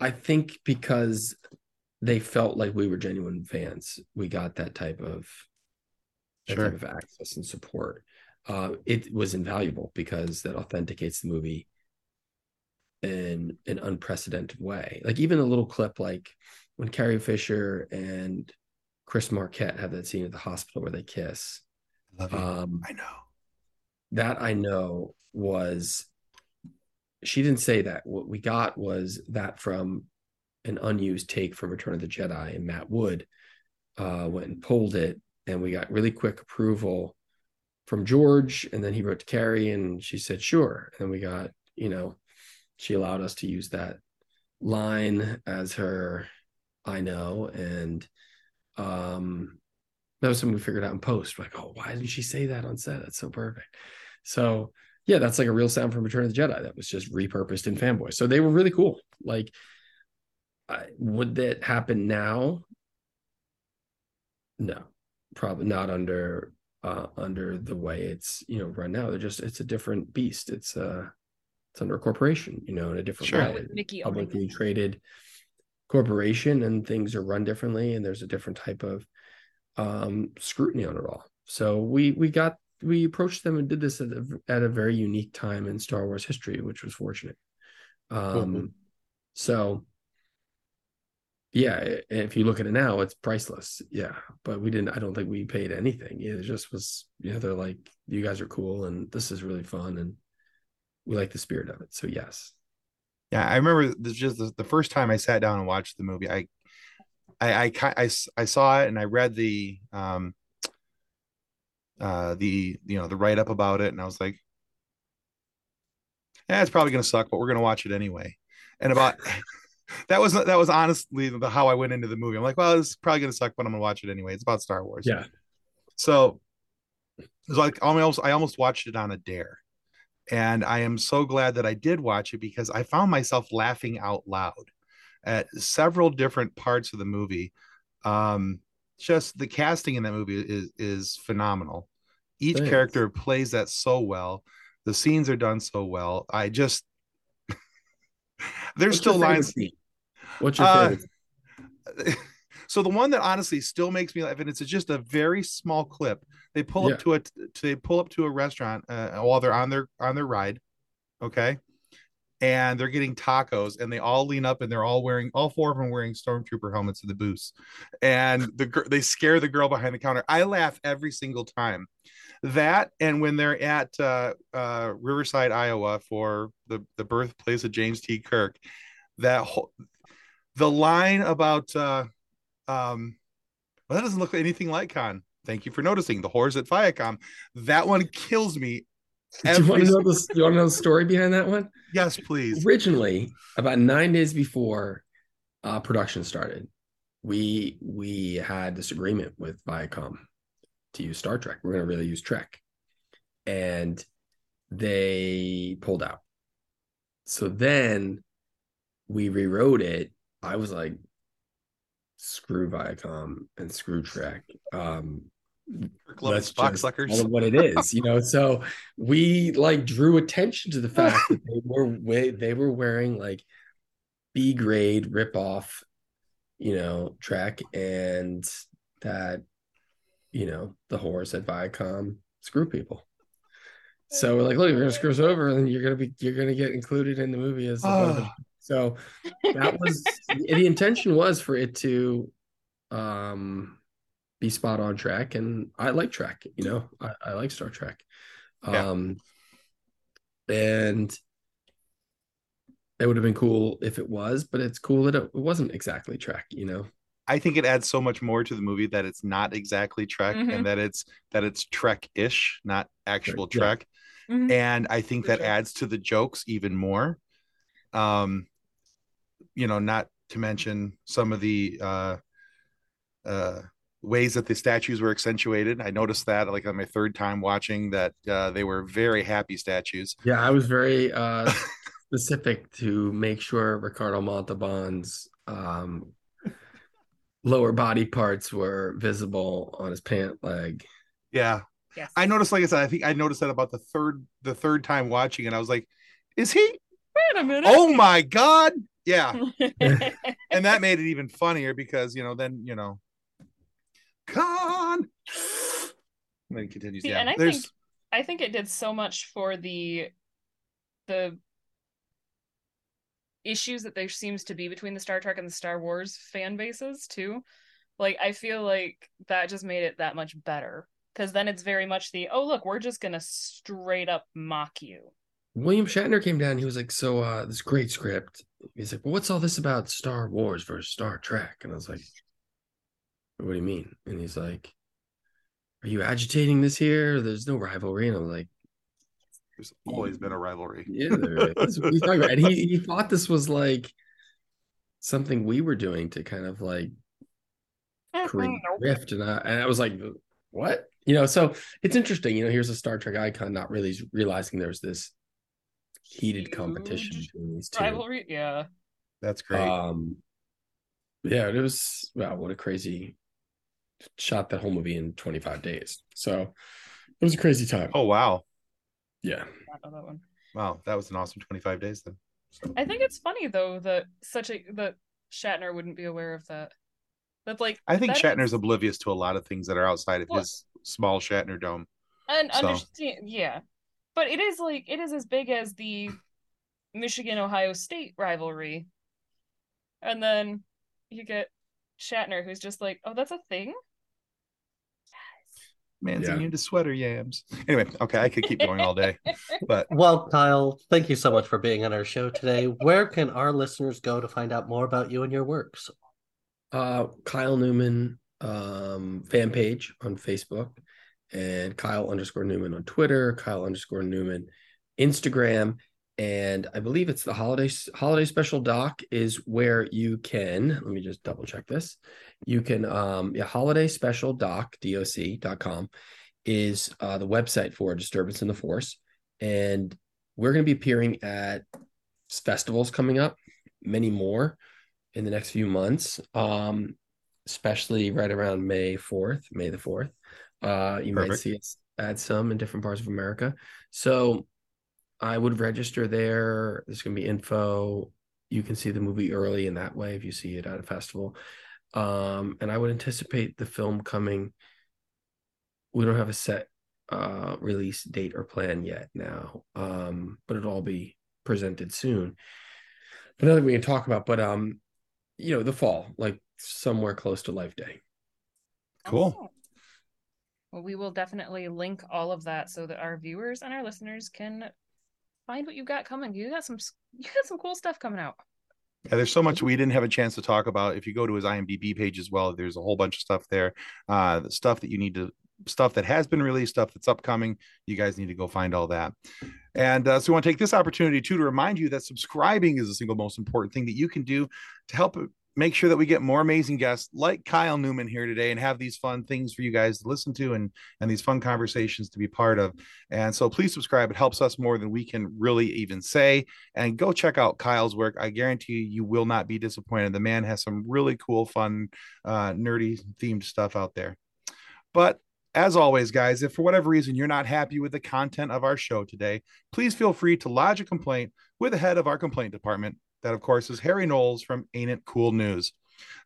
I think because they felt like we were genuine fans, we got that type of access and support. It was invaluable because that authenticates the movie in an unprecedented way. Like, even a little clip, like when Carrie Fisher and Chris Marquette have that scene at the hospital where they kiss. Love you. I know was, she didn't say that. What we got was that from an unused take from Return of the Jedi, and Matt Wood went and pulled it, and we got really quick approval from George, and then he wrote to Carrie, and she said sure, and then we got, you know, she allowed us to use that line as her I know. And that was something we figured out in post. We're like, oh, why didn't she say that on set? That's so perfect. So yeah, that's like a real sound from Return of the Jedi that was just repurposed in Fanboy. So they were really cool. Like, would that happen now? No, probably not under the way it's, you know, run now. They're just, it's a different beast. It's under a corporation, you know, in a different way. Publicly traded corporation, and things are run differently, and there's a different type of scrutiny on it all. So we approached them and did this at a very unique time in Star Wars history, which was fortunate. Mm-hmm. So yeah, if you look at it now, it's priceless. Yeah, but we didn't. I don't think we paid anything. It just was, you know, they're like, you guys are cool, and this is really fun, and we like the spirit of it. So yes. Yeah, I remember just the first time I sat down and watched the movie. I saw it, and I read the write up about it, and I was like, yeah, it's probably gonna suck, but we're gonna watch it anyway. And about. That was honestly how I went into the movie. I'm like, well, it's probably gonna suck, but I'm gonna watch it anyway. It's about Star Wars. Yeah. So it was like I almost watched it on a dare, and I am so glad that I did watch it, because I found myself laughing out loud at several different parts of the movie. Just the casting in that movie is phenomenal. Each character plays that so well. The scenes are done so well. I just. There's still lines. What's your favorite? So the one that honestly still makes me laugh, and it's just a very small clip. They pull up to a restaurant while they're on their ride, okay, and they're getting tacos, and they all lean up, and they're all four of them wearing stormtrooper helmets in the booths, and they scare the girl behind the counter. I laugh every single time. That, and when they're at Riverside, Iowa, for the birthplace of James T. Kirk, the line about well, that doesn't look anything like Khan. Thank you for noticing the whores at Viacom. That one kills me. Do you want to know the story behind that one? Yes, please. Originally, about 9 days before production started, we had this agreement with Viacom to use Star Trek. We're going to really use Trek. And they pulled out. So then we rewrote it. I was like, screw Viacom and screw Trek. That's just what it is, you know. So we like drew attention to the fact that they were wearing like B grade ripoff, you know, Trek, and that, you know, the whores at Viacom screw people. So we're like, look, you're gonna screw us over, and you're gonna get included in the movie as the so that was the intention was for it to be spot on track, and I like Trek, you know, I like Star Trek, and it would have been cool if it was, but it's cool that it wasn't exactly Trek, you know. I think it adds so much more to the movie that it's not exactly Trek, and that it's Trek-ish, not actual Trek, and I think that adds to the jokes even more. You know, not to mention some of the ways that the statues were accentuated. I noticed that, like, on my third time watching, that they were very happy statues. Yeah, I was very specific to make sure Ricardo Montalban's lower body parts were visible on his pant leg. Yeah, yes. I noticed, like I said, I think I noticed that about the third time watching, and I was like, "Is he? Wait a minute! Oh my god! Yeah!" And that made it even funnier because, you know, then, you know, con, and then continues. See, yeah, and I think it did so much for the issues that there seems to be between the Star Trek and the Star Wars fan bases too. Like, I feel like that just made it that much better, because then it's very much the, oh look, we're just gonna straight up mock you. William Shatner came down, he was like, so this great script, he's like, well, what's all this about Star Wars versus Star Trek? And I was like, what do you mean? And he's like, are you agitating this here? There's no rivalry. And I'm like, there's always been a rivalry. Yeah, there is. What he's talking about. And he thought this was like something we were doing to kind of like create rift, and I was like, what? You know, so it's interesting. You know, here's a Star Trek icon not really realizing there's this heated competition between these two. Rivalry, yeah. That's great. Yeah, it was, wow, what a crazy shot that whole movie in 25 days. So it was a crazy time. Oh, wow. Yeah. I know that one. Wow, that was an awesome 25 days then. So. I think it's funny though that that Shatner wouldn't be aware of that. That's like, I think Shatner's oblivious to a lot of things that are outside of his small Shatner dome. And understand, yeah, but it is like, it is as big as the Michigan-Ohio State rivalry, and then you get Shatner who's just like, oh, that's a thing. Man's immune to sweater yams. Anyway, okay, I could keep going all day. But well, Kyle, thank you so much for being on our show today. Where can our listeners go to find out more about you and your works? Kyle Newman fan page on Facebook, and Kyle_Newman on Twitter, Kyle_Newman Instagram, and I believe it's the holiday special doc is where you can, let me just double check this, you can holiday special doc doc.com is the website for Disturbance in the Force, and we're going to be appearing at festivals coming up, many more in the next few months, especially right around May the 4th. You might see us at some in different parts of America, so I would register there. There's going to be info. You can see the movie early in that way if you see it at a festival. And I would anticipate the film coming. We don't have a set release date or plan yet now, but it'll all be presented soon. Another thing we can talk about, but you know, the fall, like somewhere close to Life Day. Cool. Oh. Well, we will definitely link all of that so that our viewers and our listeners can find what you got coming. You got some cool stuff coming out. Yeah, there's so much we didn't have a chance to talk about. If you go to his IMDb page as well, there's a whole bunch of stuff there. The stuff that you need to, stuff that has been released, stuff that's upcoming. You guys need to go find all that. And so we want to take this opportunity too to remind you that subscribing is the single most important thing that you can do to help make sure that we get more amazing guests like Kyle Newman here today and have these fun things for you guys to listen to and these fun conversations to be part of. And so please subscribe. It helps us more than we can really even say. And go check out Kyle's work. I guarantee you will not be disappointed. The man has some really cool, fun, nerdy themed stuff out there. But As always, guys, if for whatever reason you're not happy with the content of our show today, please feel free to lodge a complaint with the head of our complaint department. That, of course, is Harry Knowles from Ain't It Cool News.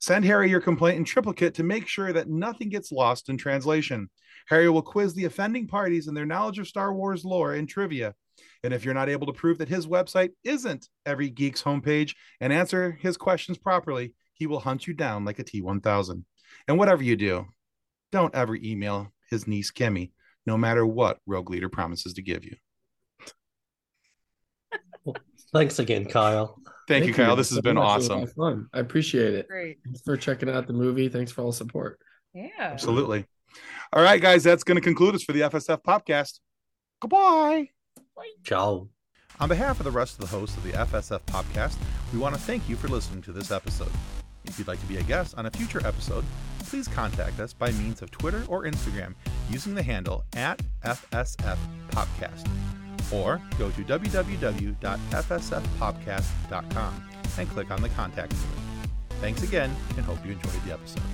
Send Harry your complaint in triplicate to make sure that nothing gets lost in translation. Harry will quiz the offending parties and their knowledge of Star Wars lore and trivia. And if you're not able to prove that his website isn't every geek's homepage and answer his questions properly, he will hunt you down like a T-1000. And whatever you do, don't ever email his niece Kimmy, no matter what Rogue Leader promises to give you. Well, thanks again, Kyle. Thank you, Kyle. This has been awesome. Fun. I appreciate it. Great. Thanks for checking out the movie. Thanks for all the support. Yeah. Absolutely. All right, guys, that's going to conclude us for the FSF PopCast. Goodbye. Bye. Ciao. On behalf of the rest of the hosts of the FSF PopCast, we want to thank you for listening to this episode. If you'd like to be a guest on a future episode, please contact us by means of Twitter or Instagram using the handle @FSFPopcast, or go to www.fsfpopcast.com and click on the contact link. Thanks again, and hope you enjoyed the episode.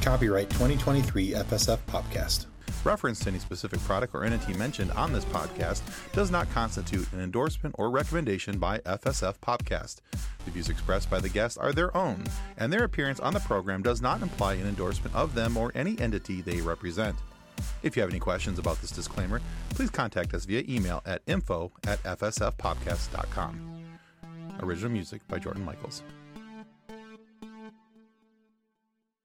Copyright 2023 FSF Popcast. Reference to any specific product or entity mentioned on this podcast does not constitute an endorsement or recommendation by FSF Popcast. The views expressed by the guests are their own, and their appearance on the program does not imply an endorsement of them or any entity they represent. If you have any questions about this disclaimer, please contact us via email at info@fsfpopcast.com. Original music by Jordan Michaels.